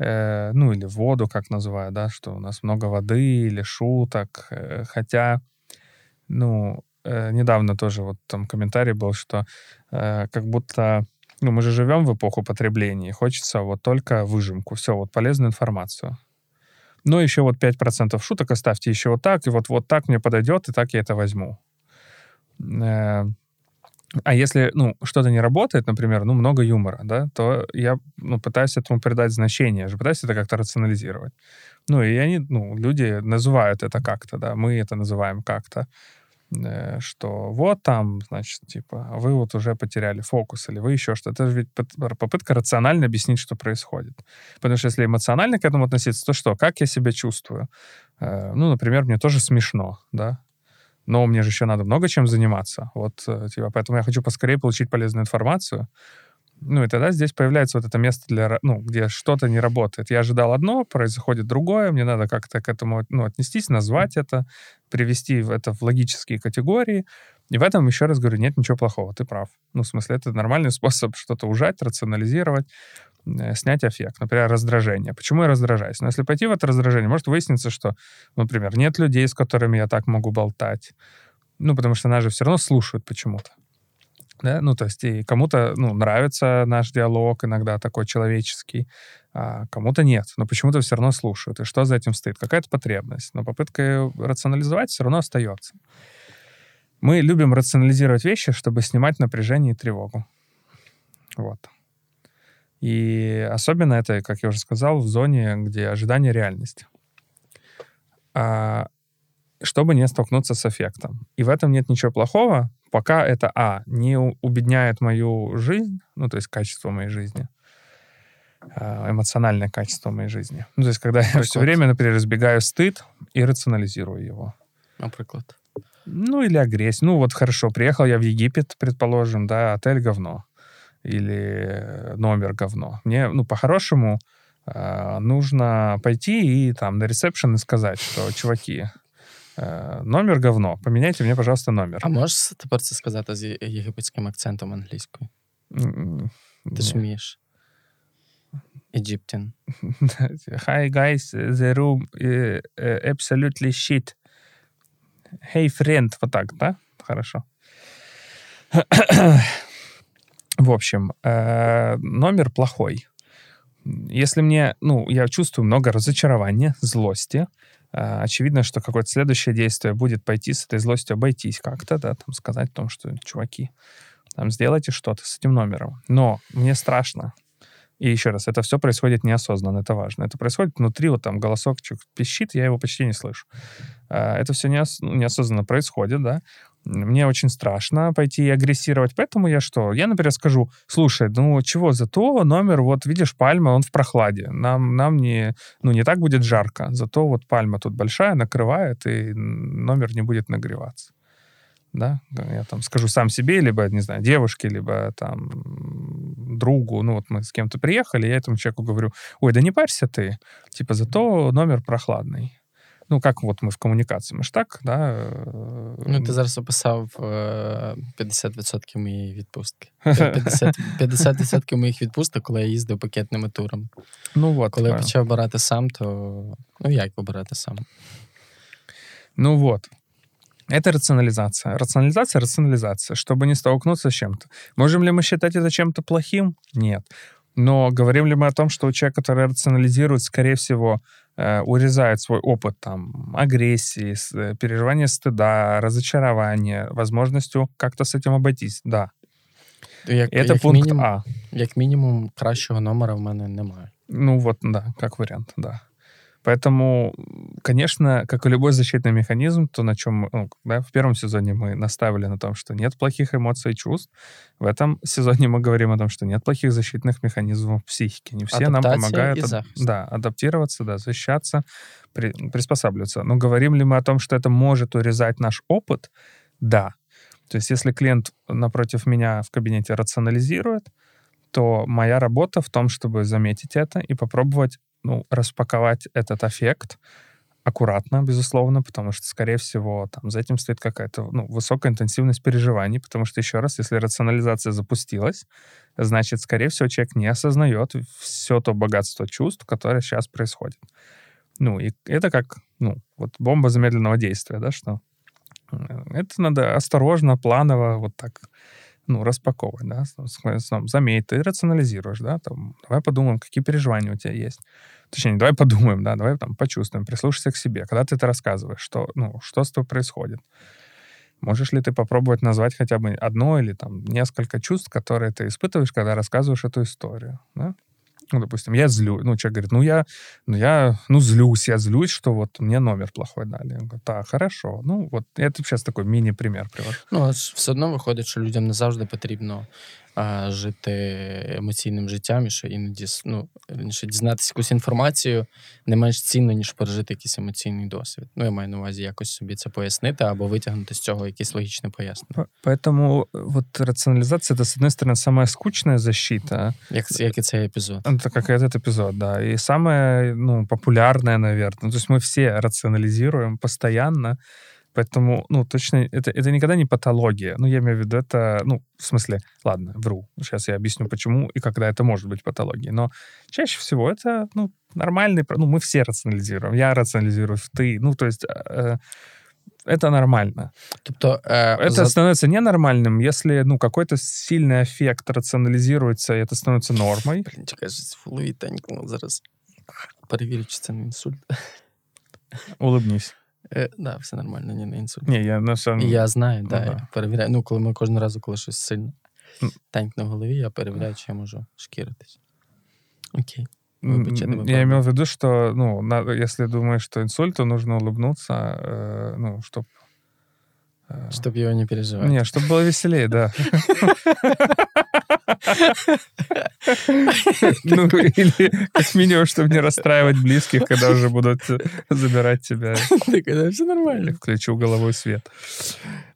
Э, ну, или воду, как называют, да, что у нас много воды или шуток. Э, хотя, ну, э, недавно тоже вот там комментарий был, что э, как будто, ну, мы же живем в эпоху потребления, и хочется вот только выжимку, все, вот полезную информацию. Но еще вот пять процентов шуток оставьте, еще вот так, и вот, вот так мне подойдет, и так я это возьму. Э, А если, ну, что-то не работает, например, ну, много юмора, да, то я, ну, пытаюсь этому придать значение, я же пытаюсь это как-то рационализировать. Ну, и они, ну, люди называют это как-то, да, мы это называем как-то, э, что вот там, значит, типа, вы вот уже потеряли фокус или вы еще что-то. Это же ведь попытка рационально объяснить, что происходит. Потому что если эмоционально к этому относиться, то что, как я себя чувствую? Э, ну, например, мне тоже смешно, да. Но мне же еще надо много чем заниматься. Вот, типа, поэтому я хочу поскорее получить полезную информацию. Ну, и тогда здесь появляется вот это место, для, ну, где что-то не работает. Я ожидал одно, происходит другое. Мне надо как-то к этому, ну, отнестись, назвать это, привести это в логические категории. И в этом, еще раз говорю, нет ничего плохого, ты прав. Ну, в смысле, это нормальный способ что-то ужать, рационализировать, снять эффект. Например, раздражение. Почему я раздражаюсь? Но если пойти в это раздражение, может выясниться, что, например, нет людей, с которыми я так могу болтать. Ну, потому что нас же все равно слушают почему-то. Да? Ну, то есть и кому-то, ну, нравится наш диалог, иногда такой человеческий, а кому-то нет, но почему-то все равно слушают. И что за этим стоит? Какая-то потребность. Но попытка рационализовать все равно остается. Мы любим рационализировать вещи, чтобы снимать напряжение и тревогу. Вот. И особенно это, как я уже сказал, в зоне, где ожидание реальности. А, чтобы не столкнуться с эффектом. И в этом нет ничего плохого, пока это, а, не убедняет мою жизнь, ну, то есть качество моей жизни, эмоциональное качество моей жизни. Ну, то есть когда приклад. Я все время, например, избегаю стыд и рационализирую его. Наприклад. Ну, или агрессию. Ну, вот хорошо, приехал я в Египет, предположим, да, отель говно. Или номер говно. Мне, ну, по-хорошему, э, нужно пойти и там на ресепшн и сказать, что, чуваки, э, номер говно, поменяйте мне, пожалуйста, номер. А можеш тепер це сказати з єгипетським акцентом англійською? Mm-hmm. Ти ж вмієш. Egyptian. Hi, guys, the room uh, absolutely shit. Hey, friend. Вот так, да? Хорошо. В общем, э, номер плохой. Если мне, ну, я чувствую много разочарования, злости, э, очевидно, что какое-то следующее действие будет пойти с этой злостью обойтись как-то, да, там сказать о том, что, чуваки, там, сделайте что-то с этим номером. Но мне страшно. И еще раз, это все происходит неосознанно, это важно. Это происходит внутри, вот там голосочек пищит, я его почти не слышу. Э, это все неос- неосознанно происходит, да. Мне очень страшно пойти и агрессировать, поэтому я что? Я, например, скажу, слушай, ну чего, зато номер, вот видишь, пальма, он в прохладе, нам, нам не, ну, не так будет жарко, зато вот пальма тут большая, накрывает, и номер не будет нагреваться. Да? Я там скажу сам себе, либо, не знаю, девушке, либо там другу, ну вот мы с кем-то приехали, я этому человеку говорю, ой, да не парься ты, типа зато номер прохладный. Ну, як от ми в комунікації, ми ж так, да? Ну, ти зараз описав п'ятдесят відсотків моєї відпустки. п'ятдесят відсотків моїх відпусток, коли я їздив пакетними турами. Ну, от. Коли я почав вибирати сам, то... Ну, як вибирати сам? Ну, от. Это рационализация. Рационализация, рационализация, чтобы не столкнуться с чем-то. Можем ли мы считать это чем-то плохим? Нет. Но говорим ли мы о том, что у человека, который рационализирует, скорее всего, урезает свой опыт там, агрессии, переживания стыда, разочарования, возможностью как-то с этим обойтись, да. Як, Это як пункт мінім, А. Як мінімум, кращого номера в мене немає. Ну вот, да, как вариант, да. Поэтому, конечно, как и любой защитный механизм, то на чем, ну, да, в первом сезоне мы наставили на том, что нет плохих эмоций и чувств, в этом сезоне мы говорим о том, что нет плохих защитных механизмов психики. Не все адаптация нам помогают и захист. Да, адаптироваться, да, защищаться, при, приспосабливаться. Но говорим ли мы о том, что это может урезать наш опыт? Да. То есть если клиент напротив меня в кабинете рационализирует, то моя работа в том, чтобы заметить это и попробовать, ну, распаковать этот аффект, аккуратно, безусловно, потому что, скорее всего, там за этим стоит какая-то ну, высокая интенсивность переживаний, потому что, еще раз, если рационализация запустилась, значит, скорее всего, человек не осознает все то богатство чувств, которое сейчас происходит. Ну, и это как, ну, вот бомба замедленного действия, да, что это надо осторожно, планово вот так, ну, распаковывать, да, заметь, ты рационализируешь, да, там, давай подумаем, какие переживания у тебя есть. Точнее, давай подумаем, да, давай там почувствуем, прислушайся к себе, когда ты это рассказываешь, что, ну, что с тобой происходит. Можешь ли ты попробовать назвать хотя бы одно или там несколько чувств, которые ты испытываешь, когда рассказываешь эту историю, да? Ну, допустим, я злюсь. Ну, человек говорит, ну, я, ну, я, ну, злюсь, я злюсь, что вот мне номер плохой дали. Я говорю, так, хорошо. Ну, от я тобі зараз такий міні-пример привожу. Ну, все одно виходить, що людям не завжди потрібно а, жити емоційним життям, і що іноді, ну, раніше дізнатися якусь інформацію не менш цінно, ніж пережити якийсь емоційний досвід. Ну, я маю на увазі якось собі це пояснити або витягнути з цього якісь логічні пояснення. Поэтому вот раціоналізація, це, з однієї сторони, самая скучная защита. Як, як і цей епізод. Это как этот эпизод, да. И самое, ну, популярное, наверное. То есть мы все рационализируем постоянно, поэтому, ну, точно, это, это никогда не патология. Ну, я имею в виду, это, ну, в смысле, ладно, вру. Сейчас я объясню, почему и когда это может быть патологией. Но чаще всего это, ну, нормальный... Ну, мы все рационализируем. Я рационализирую, ты. Ну, то есть... Э, это нормально. Тобто, э, это за... становится ненормальным, если ну, какой-то сильный эффект рационализируется, и это становится нормой. Блин, чекай, в голові тоненько зараз. Перевірю, чи це не інсульт. Улыбнись. Е, да, все нормально, не, не інсульт. Не, я, на самом... я знаю, ну, да, да, я перевіряю. Ну, коли ми кожного разу, коли щось сильно тоненько в голові, я перевіряю, чи я можу шкіритись. Окей. Я имел в виду, что, ну, надо, если думаешь, что инсульт, то нужно улыбнуться, э, ну, чтобы... Э, чтобы его не переживать. Не, чтобы было веселее, да. Ну, или как минимум, чтобы не расстраивать близких, когда уже будут забирать тебя. Да, когда все нормально. Включу головой свет.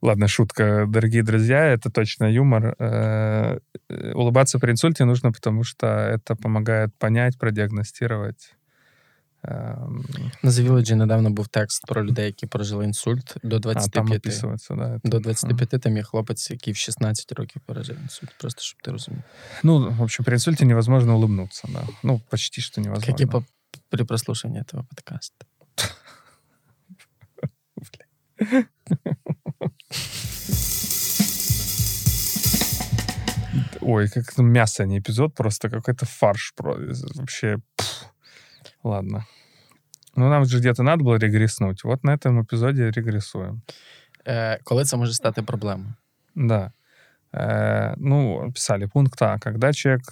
Ладно, шутка, дорогие друзья, это точно юмор. Улыбаться при инсульте нужно, потому что это помогает понять, продиагностировать. На The Village недавно був текст про людей, які прожили інсульт до двадцяти п'яти. А, там описується, да. Это... До двадцяти п'яти там є хлопець, який в шістнадцять років пережив інсульт, просто щоб ти розумів. Ну, в общем, при інсульті невозможно улыбнуться, да. Ну, почти что невозможно. Как и по... при прослушивании этого подкаста. Ой, как мясо, не эпизод, просто какой-то фарш. Вообще... Ладно. Ну, нам же где-то надо було регреснуть. Вот на этом эпизоде регресуємо. Е, коли це може стати проблемою? Да. Е, ну, писали пункт А. Когда человек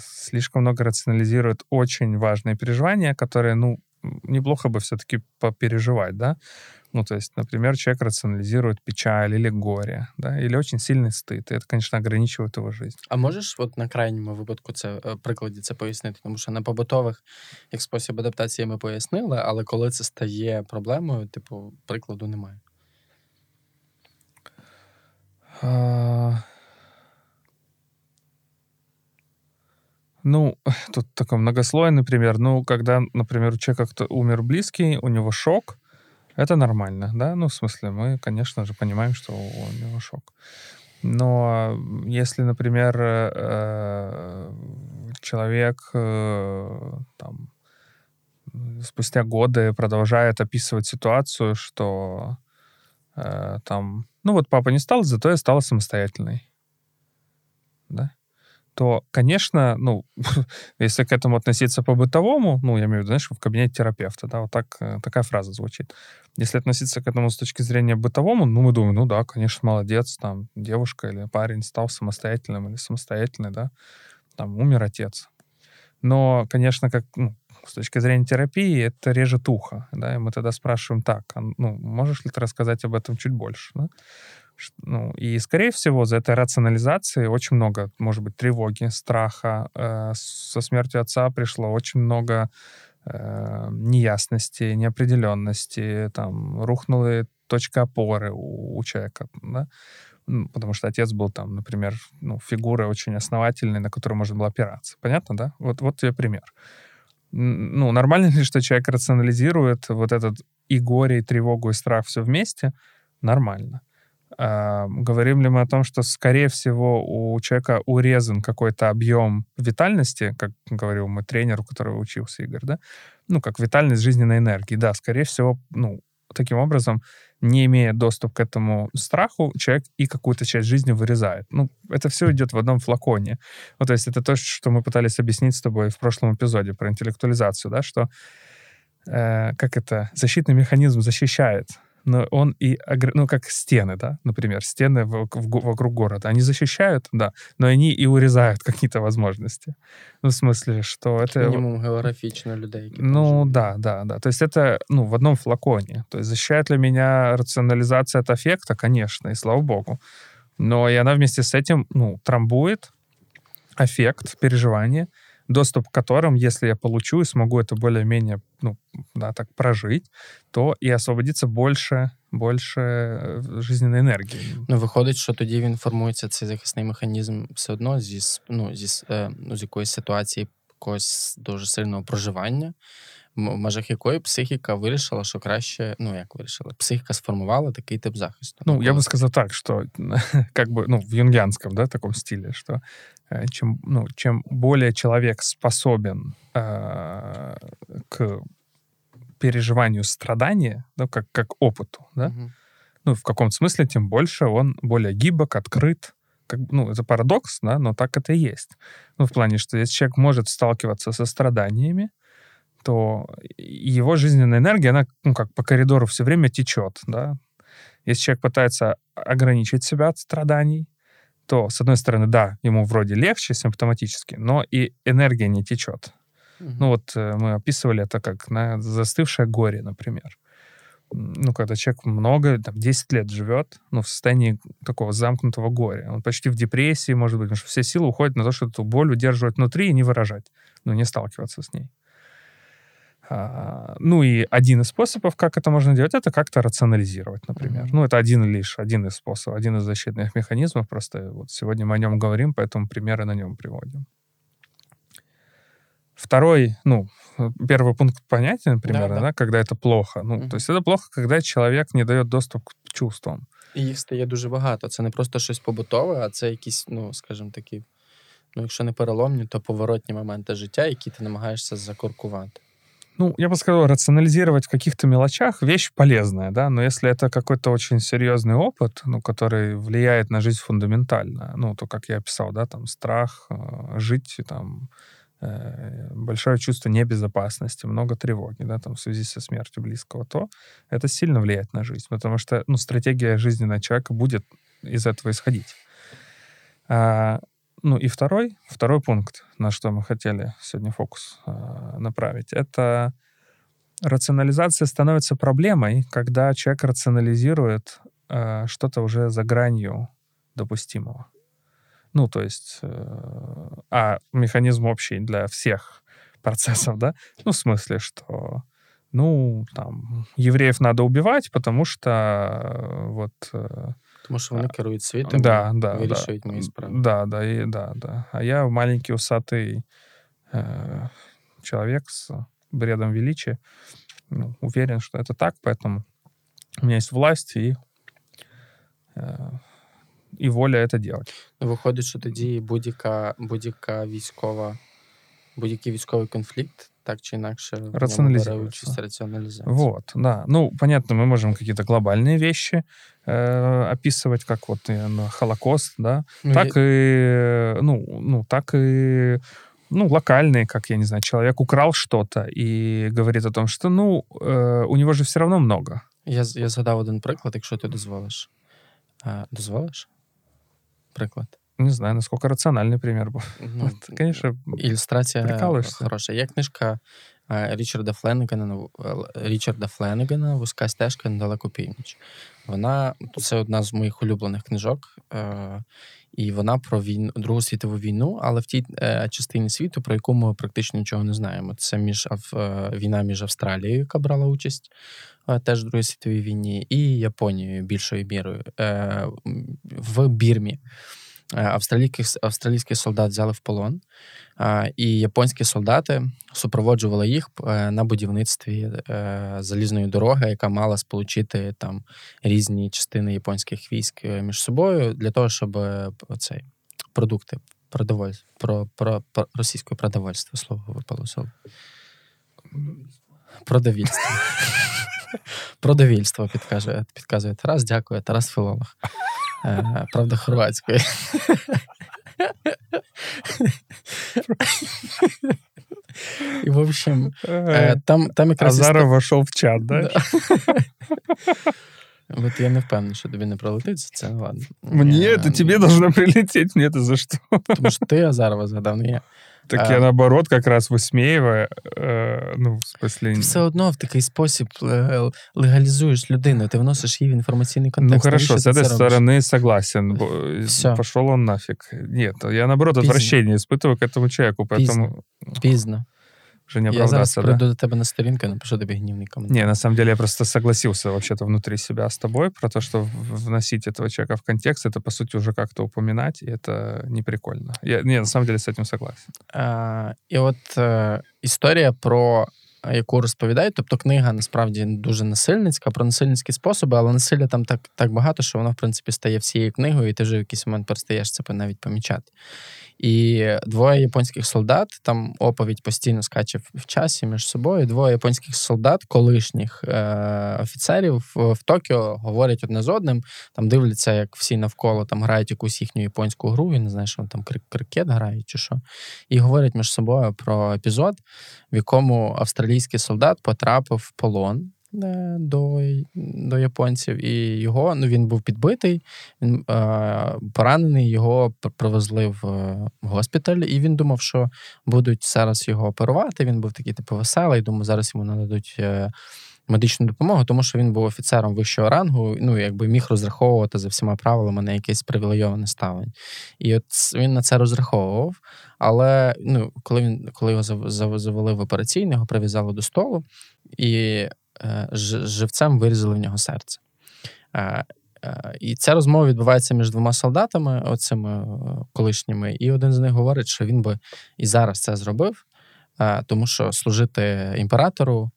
слишком много рационализирует очень важные переживания, которые, ну, неплохо бы все-таки попереживать, да? Ну, то есть, например, человек рационализирует печаль или горе, да, или очень сильный стыд, и это, конечно, ограничивает его жизнь. А можеш от на крайньому випадку це, прикладі це пояснити? Тому що на побутових, як спосіб адаптації ми пояснили, але коли це стає проблемою, типу, прикладу немає. А... Ну, тут такой многослойный пример. Ну, когда, например, у человека кто умер близкий, у него шок, это нормально, да? Ну, в смысле, мы, конечно же, понимаем, что у него шок. Но если, например, человек там, спустя годы продолжает описывать ситуацию, что там, ну вот папа не стал, зато я стала самостоятельной, да? То, конечно, ну, если к этому относиться по-бытовому, ну, я имею в виду, знаешь, в кабинете терапевта, да, вот так, такая фраза звучит. Если относиться к этому с точки зрения бытовому, ну, мы думаем, ну, да, конечно, молодец, там, девушка или парень стал самостоятельным или самостоятельной, да, там, умер отец. Но, конечно, как, ну, с точки зрения терапии, это режет ухо, да, и мы тогда спрашиваем так, а, ну, можешь ли ты рассказать об этом чуть больше, да? Ну, и, скорее всего, за этой рационализацией очень много, может быть, тревоги, страха. Со смертью отца пришло очень много неясности, неопределенности. Там рухнула точка опоры у, у человека, да? Потому что отец был, там, например, ну, фигурой очень основательной, на которую можно было опираться. Понятно, да? Вот, вот тебе пример. Ну, нормально ли, что человек рационализирует вот этот и горе, и тревогу, и страх все вместе, нормально. Говорим ли мы о том, что, скорее всего, у человека урезан какой-то объем витальности, как говорил мой тренер, у которого учился Игорь, да? Ну, как витальность жизненной энергии. Да, скорее всего, ну, таким образом, не имея доступ к этому страху, человек и какую-то часть жизни вырезает. Ну, это все идет в одном флаконе. Вот, то есть это то, что мы пытались объяснить с тобой в прошлом эпизоде про интеллектуализацию, да, что, э, как это, защитный механизм защищает, но он и, ну, как стены, да, например, стены в, в, вокруг города, они защищают, да, но они и урезают какие-то возможности. Ну, в смысле, что это... Минимум географично людей. Ну, да, да, да. То есть это, ну, в одном флаконе. То есть защищает ли меня рационализация от аффекта? Конечно, и слава богу. Но и она вместе с этим, ну, трамбует аффект, переживание, доступ к которым, если я получу и смогу это более-менее, ну, да, так прожить, то и освободиться больше, больше жизненной енергії. Ну, виходить, що тоді він формується, цей захисний механізм все одно зі, ну, зі, ну, з якоїсь ситуації, якогось дуже сильного проживання, в межах якої психіка вирішила, що краще, ну, як вирішила, психіка сформувала такий тип захисту. Ну, я би сказав так, що, как бы, ну, в юнгіанському, да, такому стилі, що чем, ну, чем более человек способен э, к переживанию страдания, да, как, как опыту, да, угу. Ну, в каком-то смысле, тем больше он более гибок, открыт. Как, ну, это парадокс, да, но так это и есть. Ну, в плане, что если человек может сталкиваться со страданиями, то его жизненная энергия, она, ну, как по коридору все время течет, да. Если человек пытается ограничить себя от страданий, то, с одной стороны, да, ему вроде легче симптоматически, но и энергия не течет. Угу. Ну вот мы описывали это как на застывшее горе, например. Ну, когда человек много, там, десять лет живет, ну, в состоянии такого замкнутого горя. Он почти в депрессии, может быть, потому что все силы уходят на то, чтобы эту боль удерживать внутри и не выражать, ну, не сталкиваться с ней. Ну, и один из способов, как это можно делать, это как-то рационализировать, например. Mm-hmm. Ну, это один лишь, один из способов, один из защитных механизмов. Просто вот сегодня мы о нем говорим, поэтому примеры на нем приводим. Второй, ну, первый пункт понятен примерно, да, да. Да, когда это плохо. Ну, mm-hmm. То есть это плохо, когда человек не дает доступ к чувствам. И їх стає дуже багато. Це не просто щось побутове, а це якісь, ну, скажімо такі, ну, якщо не переломні, то поворотні моменти життя, які ти намагаєшся закуркувати. Ну, я бы сказал, рационализировать в каких-то мелочах вещь полезная, да, но если это какой-то очень серьезный опыт, ну, который влияет на жизнь фундаментально, ну, то, как я описал, да, там, страх, жить, там, э, большое чувство небезопасности, много тревоги, да, там, в связи со смертью близкого, то это сильно влияет на жизнь, потому что, ну, стратегия жизненного человека будет из этого исходить. А, ну, и второй, второй пункт, на что мы хотели сегодня фокус э, направить, это рационализация становится проблемой, когда человек рационализирует э, что-то уже за гранью допустимого. Ну, то есть, э, а механизм общий для всех процессов, да? Ну, в смысле, что, ну, там, евреев надо убивать, потому что э, вот... Э, Тому що вони керують світом, да, да, вирішують да, мої справи. Да, да, і, да, да. А я маленький усатий э, чоловік з бредом величия, ну, уверен, що це так, поэтому у мене є власть і, э, і воля це робити. Виходить, що тоді будь-яка, будь-яка військова, будь-який військовий конфлікт так чи інакше рационализируется. Рационализация. Вот, да. Ну, понятно, мы можем какие-то глобальные вещи э, описывать, как вот э, Холокост, да, ну, так я... и, ну, ну, так и, ну, локальные, как, я не знаю, человек украл что-то и говорит о том, что, ну, э, у него же все равно много. Я, я згадав один приклад, якщо ти дозволиш. А, дозволиш? Приклад. Не знаю, наскільки раціональний примір був. Ну, звісно, ілюстрація хороша. Є книжка Річарда Фленегана, Річарда Фленегана «Вузька стежка на далеку північ». Вона, це одна з моїх улюблених книжок, і вона про війну, Другу світову війну, але в тій частині світу, про яку ми практично нічого не знаємо. Це між, війна між Австралією, яка брала участь теж в Другій світовій війні, і Японією більшою мірою в Бірмі. Австралійських, австралійських солдат взяли в полон, і японські солдати супроводжували їх на будівництві залізної дороги, яка мала сполучити там різні частини японських військ між собою для того, щоб цей продукти продоволь про, про, про російське продовольство слово випало слово. Продовільство. Продовільство підказує, підказує Тарас. Дякую, Тарас Філолог. Правда, хорватської. І, в общем, там, там якраз... Азаров іс... вошов в чат, да? От я не впевнений, що тобі не прилетить, це ну, ладно. Мені, я, це тобі должно прилетіти, мені це за що? Тому що ти Азарова згадав, не я. Так я, наоборот, как раз висміюваю, ну, в смислі... Ти все одно в такий спосіб легалізуєш людину, ти вносиш її в інформаційний контекст. Ну, хорошо, з цієї сторони согласен. Все. Пошел он нафиг. Нет, я, наоборот, Пізно. Отвращение испытываю к этому человеку, поэтому... Пізно. Пізно. Уже не оправдаться, да? Я зараз прийду до тебе на сторінку і напишу тобі гнівний коментар. Не, на самом деле я просто согласился вообще-то внутри себя с тобой про то, что вносить этого человека в контекст, это, по сути, уже как-то упоминать, и это не прикольно. Я, не, на самом деле с этим согласен. А, і от е, історія, про яку розповідають, тобто книга, насправді, дуже насильницька, про насильницькі способи, але насилля там так, так багато, що воно, в принципі, стає всією книгою, і ти вже в якийсь момент перестаєш це навіть помічати. І двоє японських солдат, там оповідь постійно скаче в часі між собою, двоє японських солдат, колишніх е- офіцерів в, в Токіо говорять одне з одним, там дивляться, як всі навколо там грають якусь їхню японську гру, я не знаю, що там крик- крикет грають чи що, і говорять між собою про епізод, в якому австралійський солдат потрапив в полон до, до японців, і його, ну, він був підбитий, він е, поранений, його привезли в, в госпіталь, і він думав, що будуть зараз його оперувати, він був такий, типу, веселий, думаю, зараз йому нададуть е, медичну допомогу, тому що він був офіцером вищого рангу, ну, якби міг розраховувати за всіма правилами на якесь привілейоване ставлення. І от він на це розраховував, але, ну, коли, він, коли його завели в операційну, його прив'язали до столу, і живцем вирізали в нього серце. І ця розмова відбувається між двома солдатами, оцими колишніми, і один з них говорить, що він би і зараз це зробив, тому що служити імператору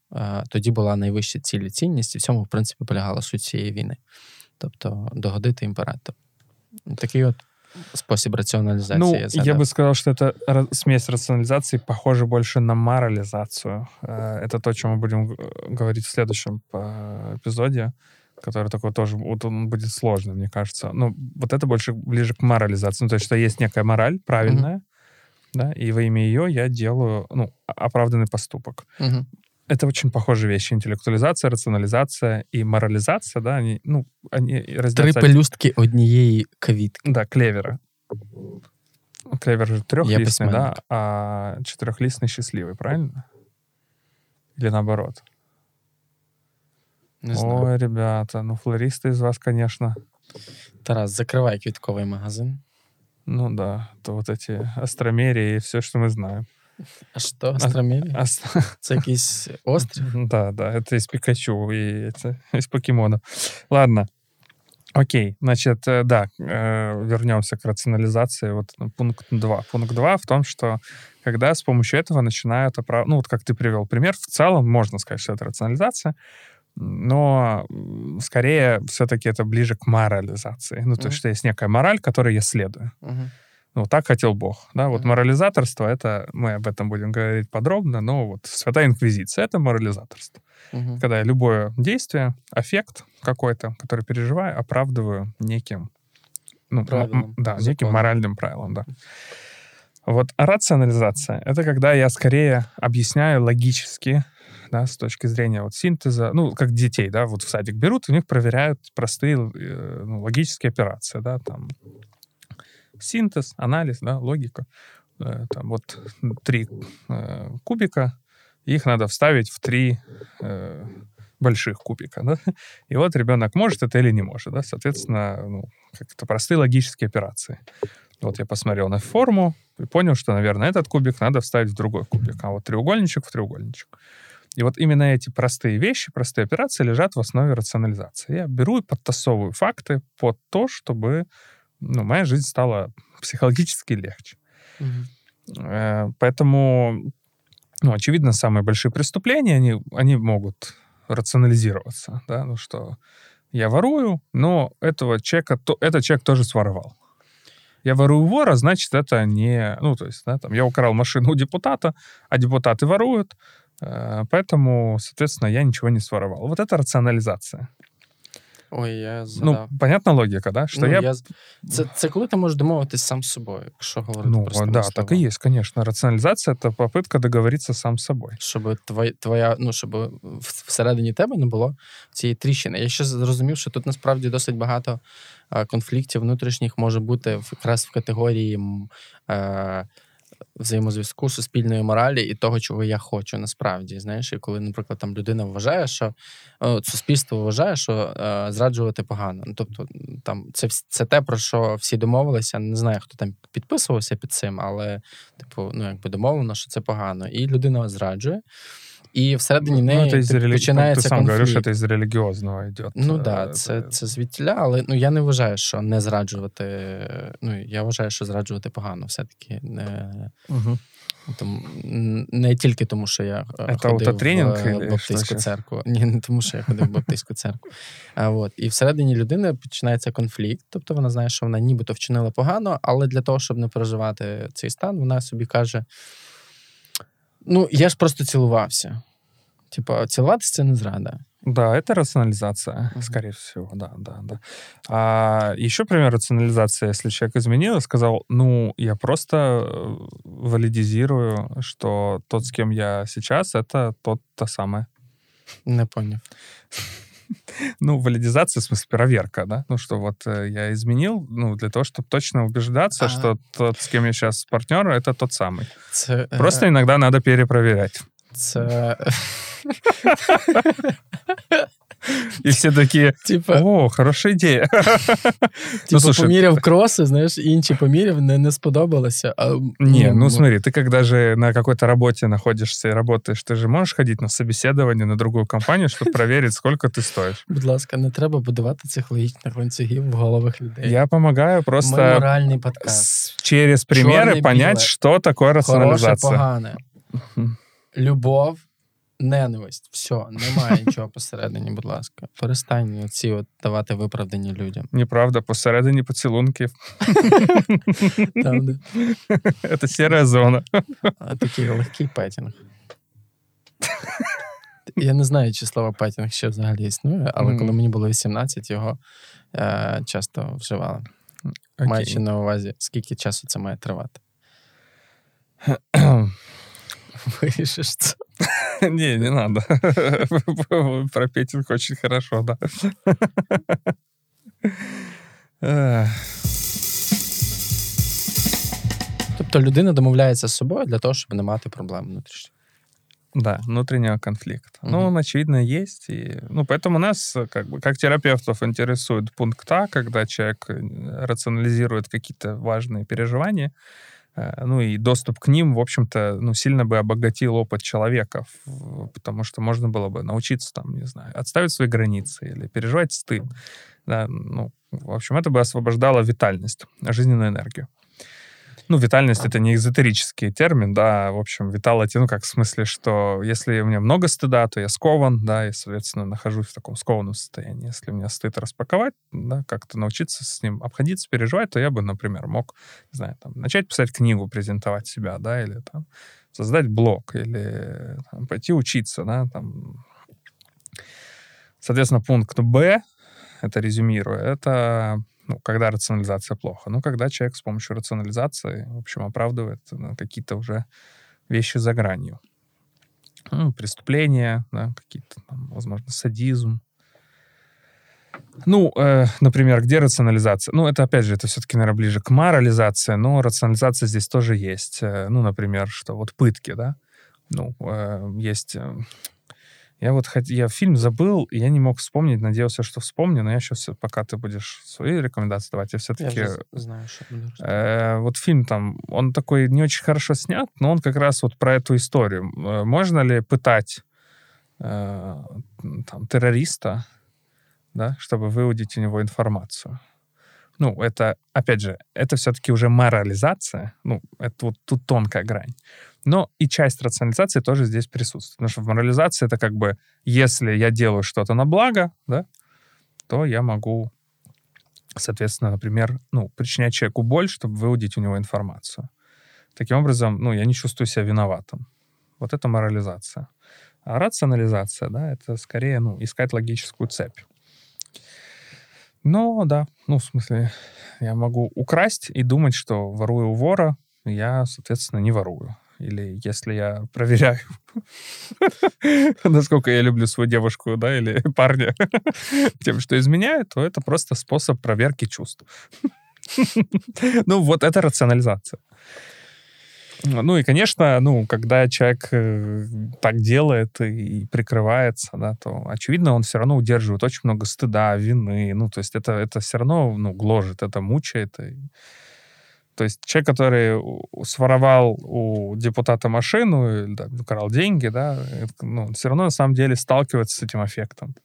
тоді була найвища ціль і цінність, і в цьому, в принципі, полягала суть цієї війни. Тобто, догодити імператору. Такий от спосіб рационализации. Ну, я, я бы сказал, что это смесь рационализации, похоже больше на морализацию. Это то, о чем мы будем говорить в следующем эпизоде, который такой тоже вот он будет сложный, мне кажется. Ну, вот это больше ближе к морализации. Ну, то есть, что есть некая мораль правильная, mm-hmm. да, и во имя ее я делаю, ну, оправданный поступок. Mm-hmm. Это очень похожие вещи. Интеллектуализация, рационализация и морализация, да, они, ну, они разделяются... Три пелюстки однієї квітки. Да, клевера. Клевер же трехлистный, да, а четырехлистный счастливый, правильно? Или наоборот? Не знаю. Ой, ребята, ну флористы из вас, конечно. Тарас, закрывай квітковий магазин. Ну да, то вот эти остромерии и все, что мы знаем. А что, Астромерия? А... Это якийсь остров? Да, да, это из Пикачу и это из покемонов. Ладно, окей, значит, да, вернемся к рационализации. Вот пункт два. Пункт два в том, что когда с помощью этого начинают оправдывать, ну вот как ты привел пример, в целом можно сказать, что это рационализация, но скорее все-таки это ближе к морализации. Ну, то есть, mm-hmm. что есть некая мораль, которой я следую. Mm-hmm. Ну, так хотел Бог, да, вот mm-hmm. морализаторство, это, мы об этом будем говорить подробно, но вот Святая Инквизиция, это морализаторство. Mm-hmm. Когда я любое действие, аффект какой-то, который переживаю, оправдываю неким, ну, м- да, неким моральным правилом, да. Вот рационализация, это когда я скорее объясняю логически, да, с точки зрения вот синтеза, ну, как детей, да, вот в садик берут, у них проверяют простые ну, логические операции, да, там, синтез, анализ, да, логика. Там вот три э, кубика, их надо вставить в три э, больших кубика. Да? И вот ребенок может это или не может. Да? Соответственно, ну, как-то простые логические операции. Вот я посмотрел на форму и понял, что, наверное, этот кубик надо вставить в другой кубик, а вот треугольничек в треугольничек. И вот именно эти простые вещи, простые операции лежат в основе рационализации. Я беру и подтасовываю факты под то, чтобы ну, моя жизнь стала психологически легче. Угу. Поэтому, ну, очевидно, самые большие преступления, они, они могут рационализироваться, да, ну, что я ворую, но этого человека, то, этот человек тоже своровал. Я ворую вора, значит, это не... Ну, то есть, да, там, я украл машину у депутата, а депутаты воруют, поэтому, соответственно, я ничего не своровал. Вот это рационализация. Ой, я задав. Ну, понятна логіка, да? Що ну, я... Я... Це, це коли ти можеш домовитись сам з собою, якщо говорити ну, простими да, словами. Ну, так і є, звісно. Раціоналізація – це попитка договоритися сам з собою. Щоб твоя, твоя, ну, щоб всередині тебе не було цієї тріщини. Я ще зрозумів, що тут насправді досить багато конфліктів внутрішніх може бути якраз в категорії е- взаємозв'язку суспільної моралі і того, чого я хочу насправді, знаєш, і коли, наприклад, там людина вважає, що о, суспільство вважає, що е, зраджувати погано. Ну, тобто, там це, це те, про що всі домовилися, не знаю, хто там підписувався під цим, але типу, ну, якби домовлено, що це погано. І людина зраджує. І всередині неї ну, типу, релі... починається конфлікт. Ти сам говориш, що це з релігіозного йде. Ну так, да, це, це звідтіля, але ну, я не вважаю, що не зраджувати... Ну, я вважаю, що зраджувати погано все-таки. Не, угу. Тому, не тільки тому, що я це ходив в баптистську церкву. Ні, не тому, що я ходив в баптистську церкву. А, от. І всередині людини починається конфлікт. Тобто вона знає, що вона нібито вчинила погано, але для того, щоб не переживати цей стан, вона собі каже... Ну, я ж просто цілувався. Типа, цілуватися – це не зрада. Да, это рационализация, uh-huh. скорее всего, да, да, да. А еще пример рационализации, если человек изменил и сказал, ну, я просто валидизирую, что тот, с кем я сейчас, это тот-то самое. Не понял. Ну, валидизация, в смысле, проверка, да? Ну, что вот я изменил, ну, для того, чтобы точно убеждаться, А-а-а. что тот, с кем я сейчас партнер, это тот самый. Це... Просто иногда надо перепроверять. Це... И все такие, типа, о, хорошая идея. Типа, ну, поміряв кроси, знаєш, інші поміряв, не, не сподобалося. А, не, ну, ну смотри, ты когда же на какой-то работе находишься и работаешь, ты же можешь ходить на собеседование на другую компанию, чтобы проверить, сколько ты стоишь. Будь ласка, не треба будувати цих логічних ланцюгів в головах людей. Я помогаю просто моральний подкаст. Через примеры понять, что такое рационализация. Хороше, погане. Любов. Ненависть. Все, немає нічого посередині, будь ласка. Перестань ці от давати виправдання людям. Неправда, посередині поцілунків. Там, де? Це сіра зона. А такий легкий петінг. Я не знаю, чи слово петінг ще взагалі існує, але mm. коли мені було вісімнадцять, його е- часто вживали. Okay. Маючи на увазі, скільки часу це має тривати. Вирішиш це. Не, не надо. Про петинг очень хорошо, да. Тобто людина домовляється з собою для того, щоб не мати проблем внутрішніх. Да, внутреннего конфликта. Угу. Ну, он, очевидно, есть. И, ну, поэтому нас, как бы, как терапевтов, интересует пункт А, когда человек рационализирует какие-то важные переживания. Ну, и доступ к ним, в общем-то, ну, сильно бы обогатил опыт человека, потому что можно было бы научиться, там, не знаю, отставить свои границы или переживать стыд. Да, ну, в общем, это бы освобождало витальность, жизненную энергию. Ну, витальность — это не эзотерический термин, да, в общем, виталити, ну, как в смысле, что если у меня много стыда, то я скован, да, и, соответственно, нахожусь в таком скованном состоянии. Если у меня стыд распаковать, да, как-то научиться с ним обходиться, переживать, то я бы, например, мог, не знаю, там, начать писать книгу, презентовать себя, да, или там создать блог, или там, пойти учиться, да, там. Соответственно, пункт Б, это резюмируя, это... Ну, когда рационализация плохо. Ну, когда человек с помощью рационализации, в общем, оправдывает ну, какие-то уже вещи за гранью. Ну, преступления, да, какие-то, там, возможно, садизм. Ну, э, например, где рационализация? Ну, это, опять же, это все-таки, наверное, ближе к морализации, но рационализация здесь тоже есть. Ну, например, что вот пытки, да? Ну, э, есть... Я вот я фильм забыл, я не мог вспомнить, надеялся, что вспомню, но я сейчас, пока ты будешь свои рекомендации давать, я все-таки... Я знаю, что э, вот фильм там, он такой не очень хорошо снят, но он как раз вот про эту историю. Можно ли пытать э, там, террориста, да, чтобы выудить у него информацию? Ну, это, опять же, это все-таки уже морализация. Ну, это вот тут тонкая грань. Но и часть рационализации тоже здесь присутствует. Потому что морализация — это как бы, если я делаю что-то на благо, да, то я могу, соответственно, например, ну, причинять человеку боль, чтобы выудить у него информацию. Таким образом, ну, я не чувствую себя виноватым. Вот это морализация. А рационализация, да, это скорее, ну, искать логическую цепь. Ну, да, ну, в смысле, я могу украсть и думать, что ворую у вора, я, соответственно, не ворую. Или если я проверяю, насколько я люблю свою девушку, да, или парня, тем, что изменяю, то это просто способ проверки чувств. Ну, вот это рационализация. Ну, и, конечно, ну, когда человек так делает и прикрывается, да, то, очевидно, он все равно удерживает очень много стыда, вины. Ну, то есть это, это все равно, ну, гложет, это мучает. И... То есть человек, который своровал у депутата машину, да, украл деньги, да, ну, он все равно, на самом деле, сталкивается с этим аффектом.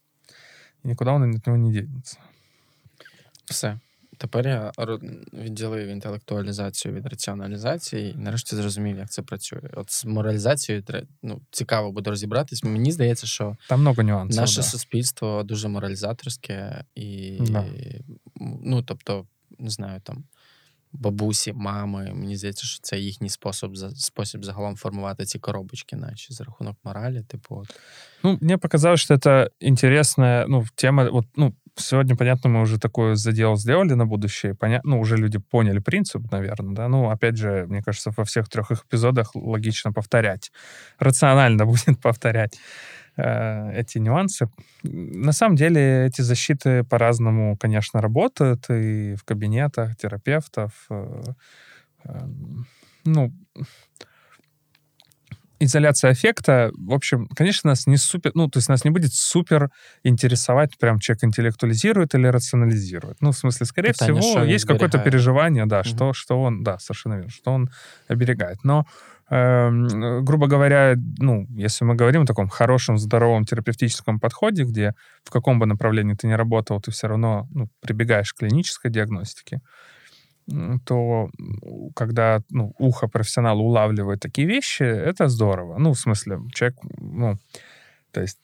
И никуда он от него не денется. Все. Тепер я відділив інтелектуалізацію від раціоналізації і нарешті зрозумів, як це працює. От з моралізацією ну, цікаво буде розібратись. Мені здається, що там много нюансів, наше да. суспільство дуже моралізаторське. І, да. і, ну, тобто, не знаю, там, бабусі, мами, мені здається, що це їхній спосіб, спосіб загалом формувати ці коробочки наші за рахунок моралі. Типу, от. Ну, мені показалось, що це інтересна ну, тема, от, ну, сегодня, понятно, мы уже такое задел сделали на будущее. Поня... Ну, уже люди поняли принцип, наверное, да. Ну, опять же, мне кажется, во всех трех эпизодах логично повторять. Рационально будет повторять э, эти нюансы. На самом деле, эти защиты по-разному, конечно, работают. И в кабинетах терапевтов. Э, э, ну... Изоляция аффекта, в общем, конечно, нас не супер... Ну, то есть нас не будет супер интересовать, прям человек интеллектуализирует или рационализирует. Ну, в смысле, скорее это всего, есть какое-то переживание, да, угу. что, что он... Да, совершенно верно, что он оберегает. Но, э, грубо говоря, ну, если мы говорим о таком хорошем, здоровом терапевтическом подходе, где в каком бы направлении ты ни работал, ты все равно ну, прибегаешь к клинической диагностике, то когда ну, ухо профессионала улавливает такие вещи, это здорово. Ну, в смысле, человек, ну, то есть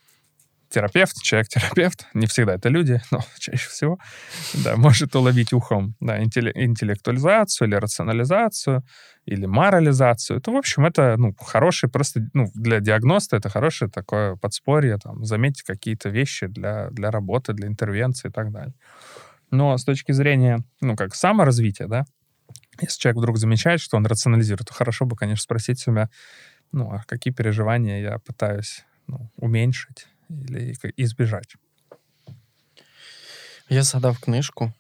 терапевт, человек-терапевт, не всегда это люди, но чаще всего, да, может уловить ухом да, интеллектуализацию или рационализацию, или морализацию. То, в общем, это, ну, хороший просто, ну, для диагноста это хорошее такое подспорье, там, заметить какие-то вещи для, для работы, для интервенции и так далее. Но с точки зрения, ну, как саморазвития, да, если человек вдруг замечает, что он рационализирует, то хорошо бы, конечно, спросить себя, ну, а какие переживания я пытаюсь ну, уменьшить или избежать. Я згадав книжку.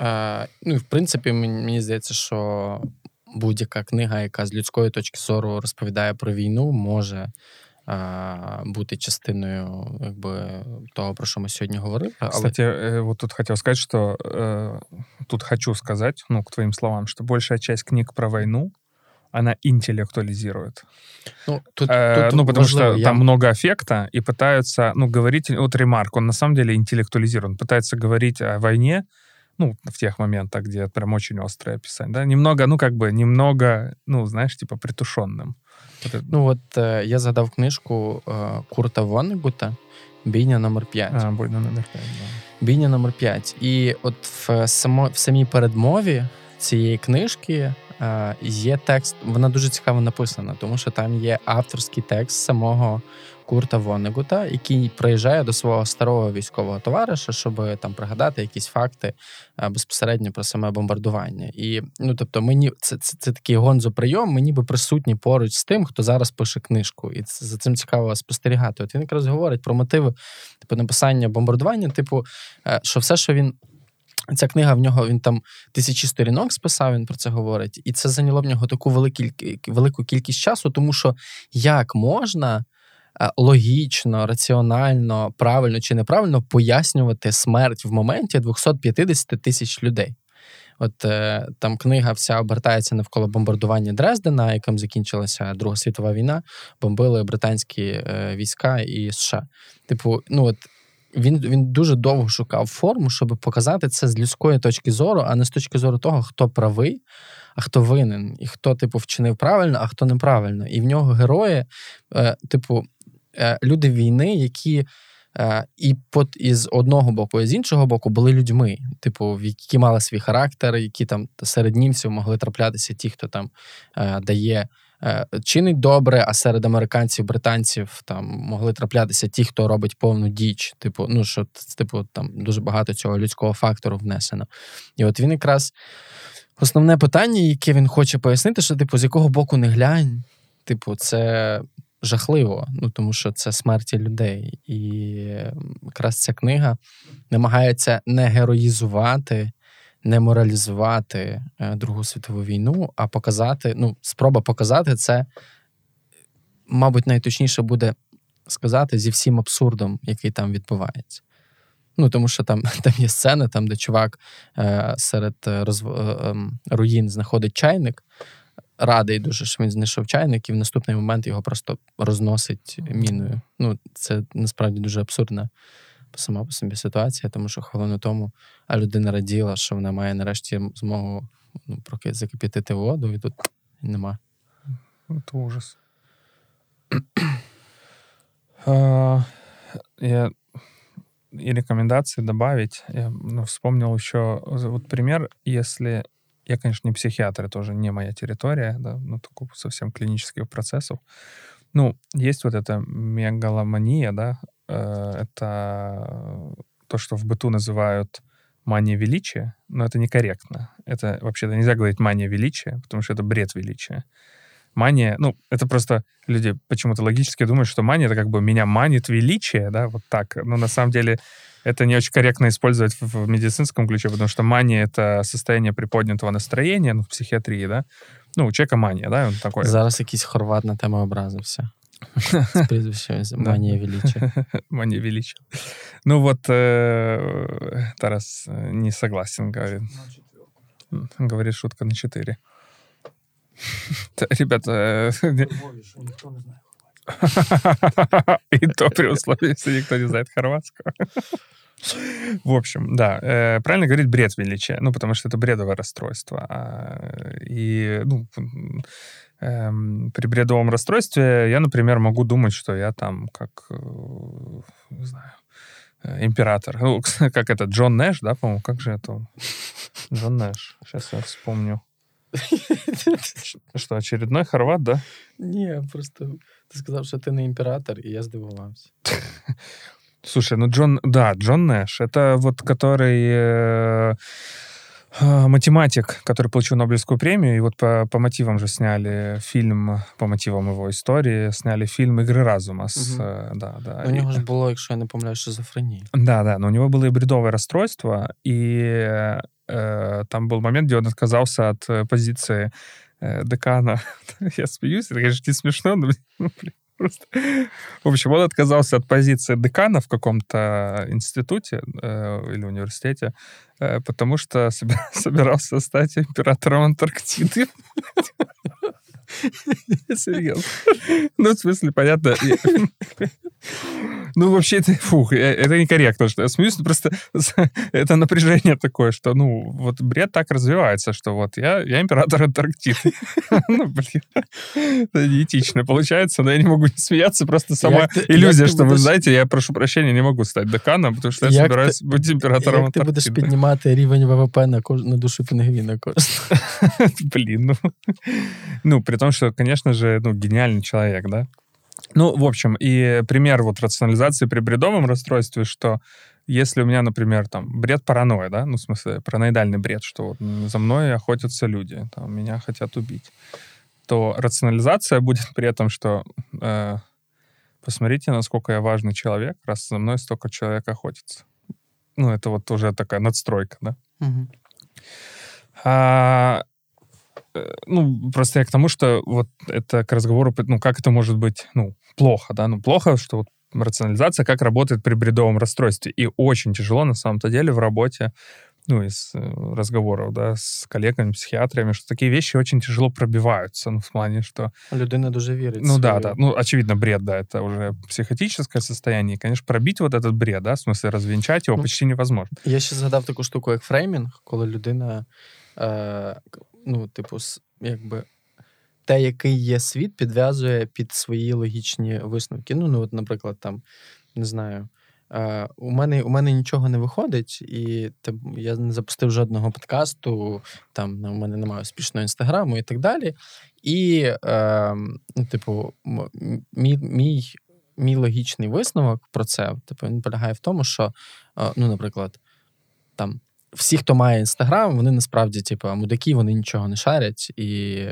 Е, ну, і, в принципі, мені здається, що будь-яка книга, яка з людської точки зору розповідає про війну, може... бути частиною якби, того, про що ми сьогодні говорили. Кстати, але... вот тут хотел сказать, что тут хочу сказать, ну, к твоим словам, что большая часть книг про войну, она интеллектуализирует. Ну, тут, э, тут ну потому важливо, что там я... много аффекта, и пытаются, ну, говорить, вот Ремарк, он на самом деле интеллектуализирован, пытается говорить о войне, ну, в тех моментах, где прям очень острое описание, да, немного, ну, как бы, немного, ну, знаешь, типа притушенным. Ну, от е, я згадав книжку е, Курта Воннегута «Бійня номер п'ять». А, «Бійня номер п'ять», да. «Бійня номер п'ять». І от в, само, в самій передмові цієї книжки е, є текст, вона дуже цікаво написана, тому що там є авторський текст самого Курта Воннегута, який приїжджає до свого старого військового товариша, щоб там пригадати якісь факти а, безпосередньо про саме бомбардування. І, ну, тобто, мені це, це, це такий гонзо-прийом, ми ніби присутні поруч з тим, хто зараз пише книжку. І це, за цим цікаво спостерігати. От він якраз говорить про мотиви типу, написання бомбардування, типу, що все, що він... Ця книга в нього, він там тисячі сторінок списав, він про це говорить. І це зайняло в нього таку велику, велику кількість часу, тому що як можна логічно, раціонально, правильно чи неправильно пояснювати смерть в моменті двісті п'ятдесят тисяч людей. От е, там книга вся обертається навколо бомбардування Дрездена, яким закінчилася Друга світова війна, бомбили британські е, війська і США. Типу, ну от він, він дуже довго шукав форму, щоб показати це з людської точки зору, а не з точки зору того, хто правий, а хто винен, і хто, типу, вчинив правильно, а хто неправильно. І в нього герої, е, типу, е, люди війни, які е, і під, і з одного боку, і з іншого боку були людьми, типу, які мали свій характер, які там серед німців могли траплятися ті, хто там е, дає... чинить добре, а серед американців, британців там могли траплятися ті, хто робить повну діч. Типу, ну що, типу, там дуже багато цього людського фактору внесено. І от він якраз основне питання, яке він хоче пояснити, що типу, з якого боку не глянь, типу, це жахливо, ну тому що це смерті людей. І якраз ця книга намагається не героїзувати, не моралізувати Другу світову війну, а показати, ну, спроба показати це, мабуть, найточніше буде сказати, зі всім абсурдом, який там відбувається. Ну, тому що там, там є сцена, там, де чувак е- серед розв... е- руїн знаходить чайник, радий дуже, що він знайшов чайник, і в наступний момент його просто розносить міною. Ну, це, насправді, дуже абсурдна сама по собі ситуація, тому що хвилину тому а людина раділа, що вона має нарешті змогу ну, проки закип'ятити воду, і тут нема. Це ужас. uh, я и рекомендации добавить. Я ну, вспомнил еще вот пример, если я, конечно, не психиатр, тоже не моя территория, да, ну, только совсем клинических процессов. Ну, есть вот эта мегаломания, да, это то, что в быту называют мания величия, но это некорректно. Это вообще-то нельзя говорить мания величия, потому что это бред величия. Мания, ну, это просто люди почему-то логически думают, что мания — это как бы меня манит величие, да, вот так. Но на самом деле это не очень корректно использовать в медицинском ключе, потому что мания — это состояние приподнятого настроения, ну, в психиатрии, да. Ну, у человека мания, да, он такой. Зараз якийсь хорват на тему образився. С предыдущего «Мания величия». «Мания величия». Ну вот, Тарас не согласен, говорит. Говорит, шутка на четыре. Ребята... И то при условии, если никто не знает хорватского. В общем, да, правильно говорить бред величия, ну, потому что это бредовое расстройство. И, ну... При бредовом расстройстве я, например, могу думать, что я там как, не знаю, император. Ну, как это, Джон Нэш, да, по-моему? Как же это? Джон Нэш. Сейчас я вспомню. Что, очередной хорват, да? Не, просто ты сказал, что ты не император, и я сдивовался. Слушай, ну Джон... Да, Джон Нэш. Это вот который... математик, который получил Нобелевскую премию, и вот по, по мотивам же сняли фильм, по мотивам его истории, сняли фильм «Игры разума». С, угу. да, да, у и... него же было, если я не помню, шизофрения. Да, да, но у него было и бредовое расстройство, и э, там был момент, где он отказался от позиции э, декана. Я смеюсь, это, конечно, не смешно, но... Просто. В общем, он отказался от позиции декана в каком-то институте э, или университете, э, потому что собира- собирался стать императором Антарктиды. Серьезно. Ну, в смысле, понятно. Ну, вообще, это, фух, это некорректно, что я смеюсь, просто это напряжение такое, что, ну, вот бред так развивается, что вот я, я император Антарктиды. Ну, блин, это неэтично получается, но я не могу не смеяться, просто сама иллюзия, что, вы знаете, я, прошу прощения, не могу стать деканом, потому что я собираюсь быть императором Антарктиды. Ты будешь поднимать рівень ВВП на душу пингвина кожного. Блин, ну, при том, что, конечно же, ну, гениальный человек, да? Ну, в общем, и пример вот рационализации при бредовом расстройстве, что если у меня, например, там, бред паранойя, да, ну, в смысле, параноидальный бред, что вот за мной охотятся люди, там, меня хотят убить, то рационализация будет при этом, что э, посмотрите, насколько я важный человек, раз за мной столько человек охотится. Ну, это вот уже такая надстройка, да? Угу. А... Ну, просто я к тому, что вот это к разговору, ну, как это может быть, ну, плохо, да, ну, плохо, что вот рационализация, как работает при бредовом расстройстве. И очень тяжело, на самом-то деле, в работе ну, из разговоров, да, с коллегами, психиатрами, что такие вещи очень тяжело пробиваются, ну, в плане, что... Людина дуже вірить. Ну, да, да. Ну, очевидно, бред, да, это уже психотическое состояние. И, конечно, пробить вот этот бред, да, в смысле развенчать его ну, почти невозможно. Я ще згадав таку штуку, як фреймінг, коли людина, е, ну, типу, якби... Те, який є світ, підв'язує під свої логічні висновки. Ну, ну от, наприклад, там, не знаю, е, у мене, у мене нічого не виходить, і там, я не запустив жодного подкасту, там, у мене немає успішного інстаграму і так далі. І, е, ну, типу, мій, мій, мій логічний висновок про це, типу, він полягає в тому, що, е, ну, наприклад, там, всі, хто має Інстаграм, вони насправді, типу, мудаки, вони нічого не шарять, і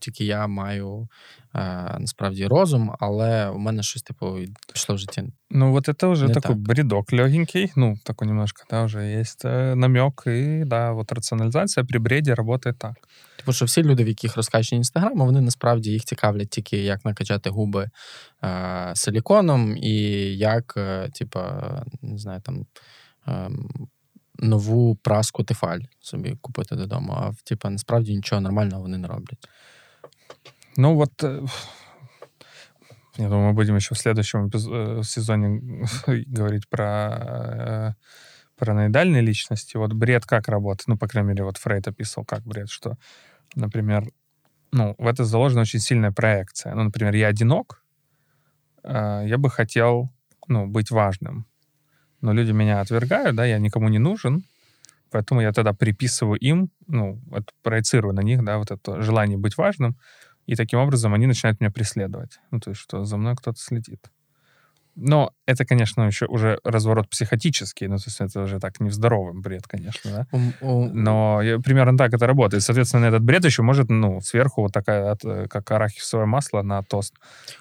тільки я маю е, насправді розум, але у мене щось, типу, пішло в житті. Ну, вот это уже не такой так. Бредок легенький, ну, такой немножко, да, уже есть намек, и, да, вот рационализация при бреде работает так. Типу, що всі люди, в яких розкачені Інстаграм, вони насправді їх цікавлять тільки, як накачати губи е, силіконом, і як, е, типу, не знаю, там... Е, нову праску Тефаль собі купити додому, а, типу, насправді нічого нормального вони не роблять. Ну, от, я думаю, ми будемо ще в следующому сезоні говорити про, про наїдальні личності. Вот бред как работает? Ну, по крайней мере, вот Фрейд описал, как бред, что, например, ну, в это заложена очень сильная проекция. Ну, например, я одинок, я бы хотел, ну, быть важным. Но люди меня отвергают, да, я никому не нужен, поэтому я тогда приписываю им, ну, вот, проецирую на них, да, вот это желание быть важным, и таким образом они начинают меня преследовать. Ну, то есть, что за мной кто-то следит. Но это, конечно, еще уже разворот психотический, ну, то есть, это уже так нездоровый бред, конечно, да. Но примерно так это работает. Соответственно, этот бред еще может, ну, сверху вот такая, как арахисовое масло на тост,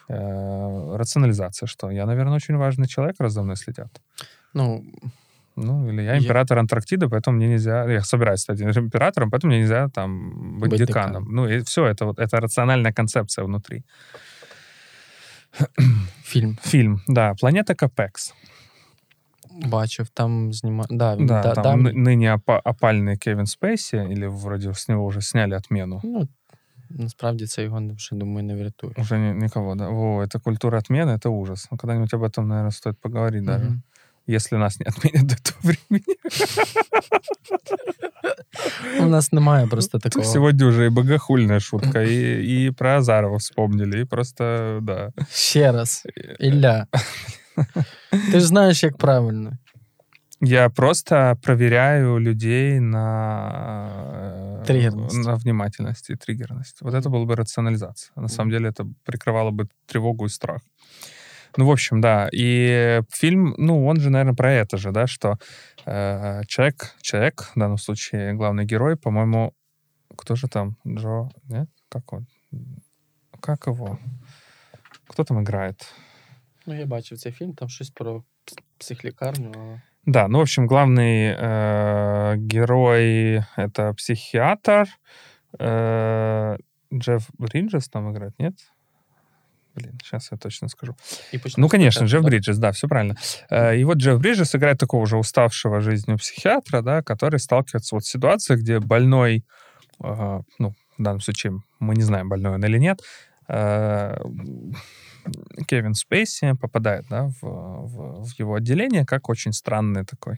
э, рационализация, что я, наверное, очень важный человек, раз за мной следят. Ну, ну, или я император я... Антарктиды, поэтому мне нельзя... Я собираюсь стать императором, поэтому мне нельзя там быть, быть деканом. Декан. Ну, и все, это, вот, это рациональная концепция внутри. Фильм. Фильм, да. «Планета Капекс». Бачив, там знімали... Да, да, да, там, там... нині опальний Кевін Спейсі, или вроде з нього вже сняли отмену. Ну, насправді це його, вже, думаю, не врятує. Уже ні, нікого, да. О, це культура отмены, це ужас. Ну, когда-нибудь об этом, наверное, стоит поговорить mm-hmm. даже. Если нас не отменят до того времени. У нас немає просто такого. Сьогодні вже і богохульна шутка, і, і про Азарова вспомнили, і просто, да. Ще раз. Ілля, ти ж знаєш, як правильно. Я просто проверяю людей на... Триггерность. На внимательность и триггерность. Вот это была бы рационализация. На самом деле это прикрывало бы тревогу и страх. Ну, в общем, да, и фильм, ну, он же, наверное, про это же, да, что э, человек, человек, в данном случае главный герой, по-моему, кто же там, Джо, нет, как он, как его, кто там играет? Ну, я бачив цей фильм, там что-то про психлікарню, але... Да, ну, в общем, главный э, герой — это психиатр, э, Джефф Бриджес там играет, нет? Блин, сейчас я точно скажу. Ну, конечно, Джефф Бриджес, да, все правильно. И вот Джефф Бриджес играет такого уже уставшего жизнью психиатра, да, который сталкивается вот с ситуацией, где больной, э, ну, в данном случае мы не знаем, больной он или нет, э, Кевин Спейси попадает, да, в, в, в его отделение как очень странный такой,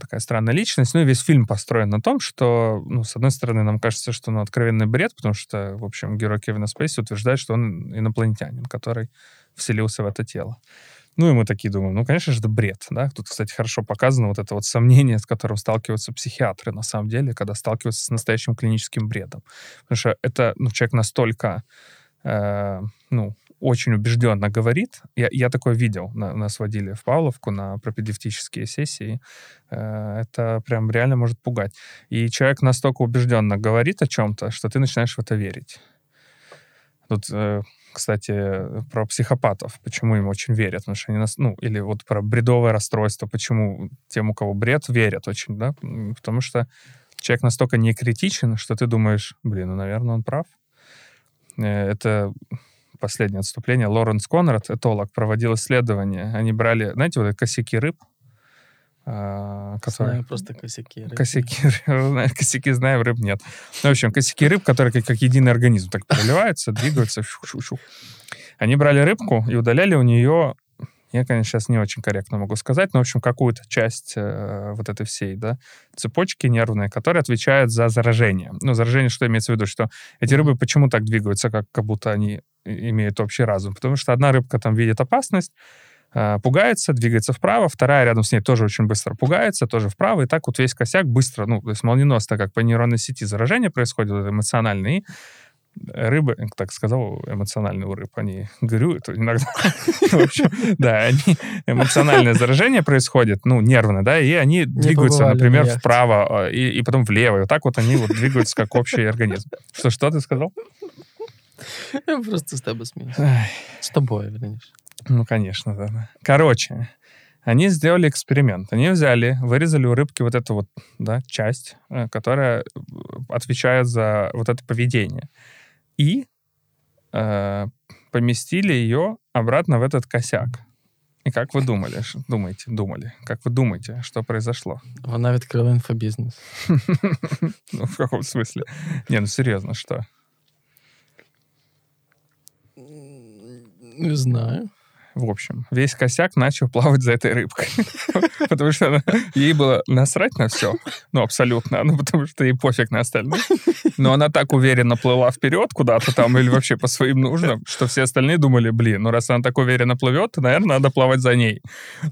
такая странная личность. Ну, и весь фильм построен на том, что, ну, с одной стороны, нам кажется, что, ну, откровенный бред, потому что, в общем, герой Кевина Спейси утверждает, что он инопланетянин, который вселился в это тело. Ну, и мы такие думаем, ну, конечно же, это бред, да. Тут, кстати, хорошо показано вот это вот сомнение, с которым сталкиваются психиатры, на самом деле, когда сталкиваются с настоящим клиническим бредом. Потому что это, ну, человек настолько, э, ну, очень убежденно говорит. Я, я такое видел. Нас водили в Павловку на пропедевтические сессии. Это прям реально может пугать. И человек настолько убежденно говорит о чем-то, что ты начинаешь в это верить. Тут, кстати, про психопатов, почему им очень верят. Потому что они нас, ну, или вот про бредовое расстройство, почему тем, у кого бред, верят очень, да? Потому что человек настолько не критичен, что ты думаешь, блин, ну, наверное, он прав. Это... Последнее отступление. Лоренс Конрад, этолог, проводил исследование. Они брали, знаете, вот косяки рыб, Э, которые... Знаю просто косяки рыб. Косяки, косяки знаем, рыб нет. Ну, в общем, косяки рыб, которые как, как единый организм так переливаются, двигаются. Шу-шу-шу. Они брали рыбку и удаляли у нее, я, конечно, сейчас не очень корректно могу сказать, но, в общем, какую-то часть э, вот этой всей, да, цепочки нервной, которая отвечает за заражение. Ну, заражение, что имеется в виду, что эти рыбы почему так двигаются, как, как будто они имеют общий разум? Потому что одна рыбка там видит опасность, э, пугается, двигается вправо, вторая рядом с ней тоже очень быстро пугается, тоже вправо, и так вот весь косяк быстро, ну, то есть молниеносно, как по нейронной сети заражение происходит, эмоциональное, и рыбы, так сказал, эмоциональные у рыб, они горюют иногда. В общем, да, эмоциональное заражение происходит, ну, нервное, да, и они двигаются, например, вправо и потом влево. И вот так вот они двигаются, как общий организм. Что, что ты сказал? Я просто с тобой смеюсь. С тобой, вернее. Ну, конечно, да. Короче, они сделали эксперимент. Они взяли, вырезали у рыбки вот эту вот, да, часть, которая отвечает за вот это поведение. И э, поместили ее обратно в этот косяк. И как вы думали, думаете, думали, как вы думаете, что произошло? Она открыла инфобизнес. Ну, в каком смысле? Не, ну серьезно, что? Не знаю. В общем, весь косяк начал плавать за этой рыбкой. Потому что ей было насрать на все. Ну, абсолютно. Ну, потому что ей пофиг на остальных. Но она так уверенно плыла вперед куда-то там или вообще по своим нуждам, что все остальные думали, блин, ну, раз она так уверенно плывет, то, наверное, надо плавать за ней.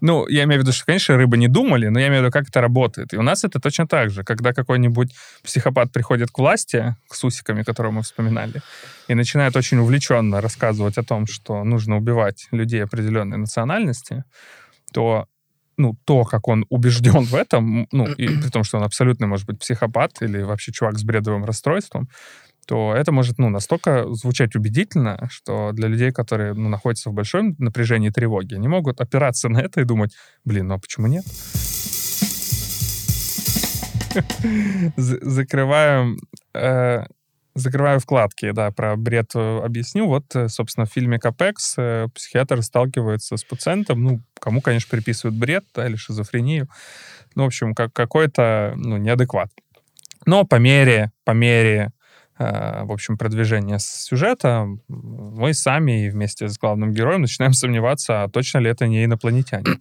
Ну, я имею в виду, что, конечно, рыбы не думали, но я имею в виду, как это работает. И у нас это точно так же. Когда какой-нибудь психопат приходит к власти, к с усиками, которые мы вспоминали, и начинает очень увлеченно рассказывать о том, что нужно убивать людей определенной национальности, то, ну, то, как он убежден в этом, ну, и при том, что он абсолютно, может быть, психопат или вообще чувак с бредовым расстройством, то это может, ну, настолько звучать убедительно, что для людей, которые, ну, находятся в большом напряжении и тревоге, они могут опираться на это и думать, блин, ну а почему нет? Закрываем... Закрываю вкладки, да, про бред объясню. Вот, собственно, в фильме «Капекс» психиатр сталкивается с пациентом, ну, кому, конечно, приписывают бред, да, или шизофрению. Ну, в общем, как, какой-то, ну, неадекват. Но по мере, по мере, э, в общем, продвижения сюжета мы сами и вместе с главным героем начинаем сомневаться, а точно ли это не инопланетянин.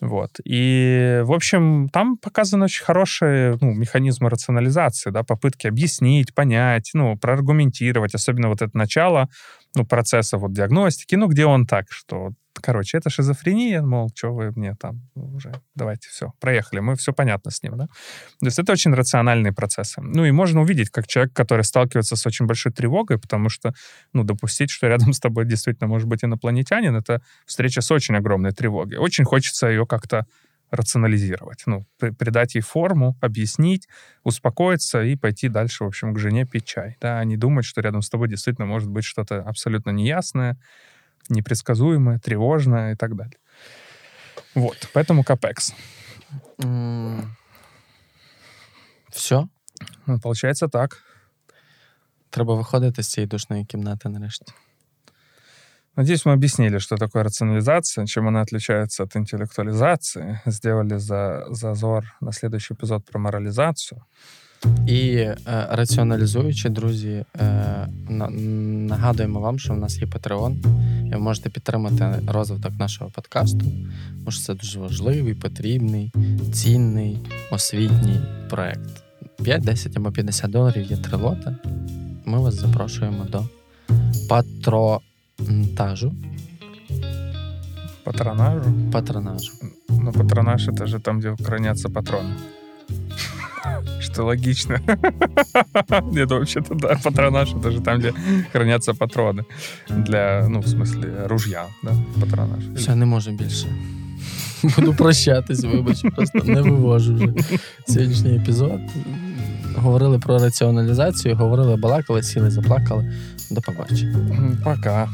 Вот. И, в общем, там показаны очень хорошие, ну, механизмы рационализации, да, попытки объяснить, понять, ну, проаргументировать, особенно вот это начало, ну, процесса вот диагностики, ну, где он так, что, короче, это шизофрения, мол, что вы мне там уже, давайте, все, проехали, мы все понятно с ним, да. То есть это очень рациональные процессы. Ну, и можно увидеть, как человек, который сталкивается с очень большой тревогой, потому что, ну, допустить, что рядом с тобой действительно может быть инопланетянин, это встреча с очень огромной тревогой. Очень хочется ее как-то рационализировать, ну, придать ей форму, объяснить, успокоиться и пойти дальше, в общем, к жене пить чай, да, а не думать, что рядом с тобой действительно может быть что-то абсолютно неясное, непредсказуемое, тревожное и так далее. Вот, поэтому Капекс. Mm. Все? Ну, получается так. Треба виходити з цієї душної кімнати нарешті. Надеюсь, мы объяснили, что такое рационализация, чем она отличается от интеллектуализации. Сделали за, зазор на следующий эпизод про морализацию. І е, раціоналізуючи, друзі, е, на, нагадуємо вам, що в нас є Patreon, і ви можете підтримати розвиток нашого подкасту, тому що це дуже важливий, потрібний, цінний, освітній проєкт. п'ять, десять або п'ятдесят доларів є три лота. Ми вас запрошуємо до патронтажу. Патронажу? Патронажу. Ну, патронаж – це ж там, де храняться патрони. Что логично. Нет, вообще-то, да, патронаж, это же там, где хранятся патроны. Для, ну, в смысле, ружья, да, патронаж. Все, не можем больше. Буду прощатись, вибачу, просто не вивожу вже. Сьогоднішній епізод. Говорили про раціоналізацію, говорили, балакали, сіли, заплакали. До побачення. Пока.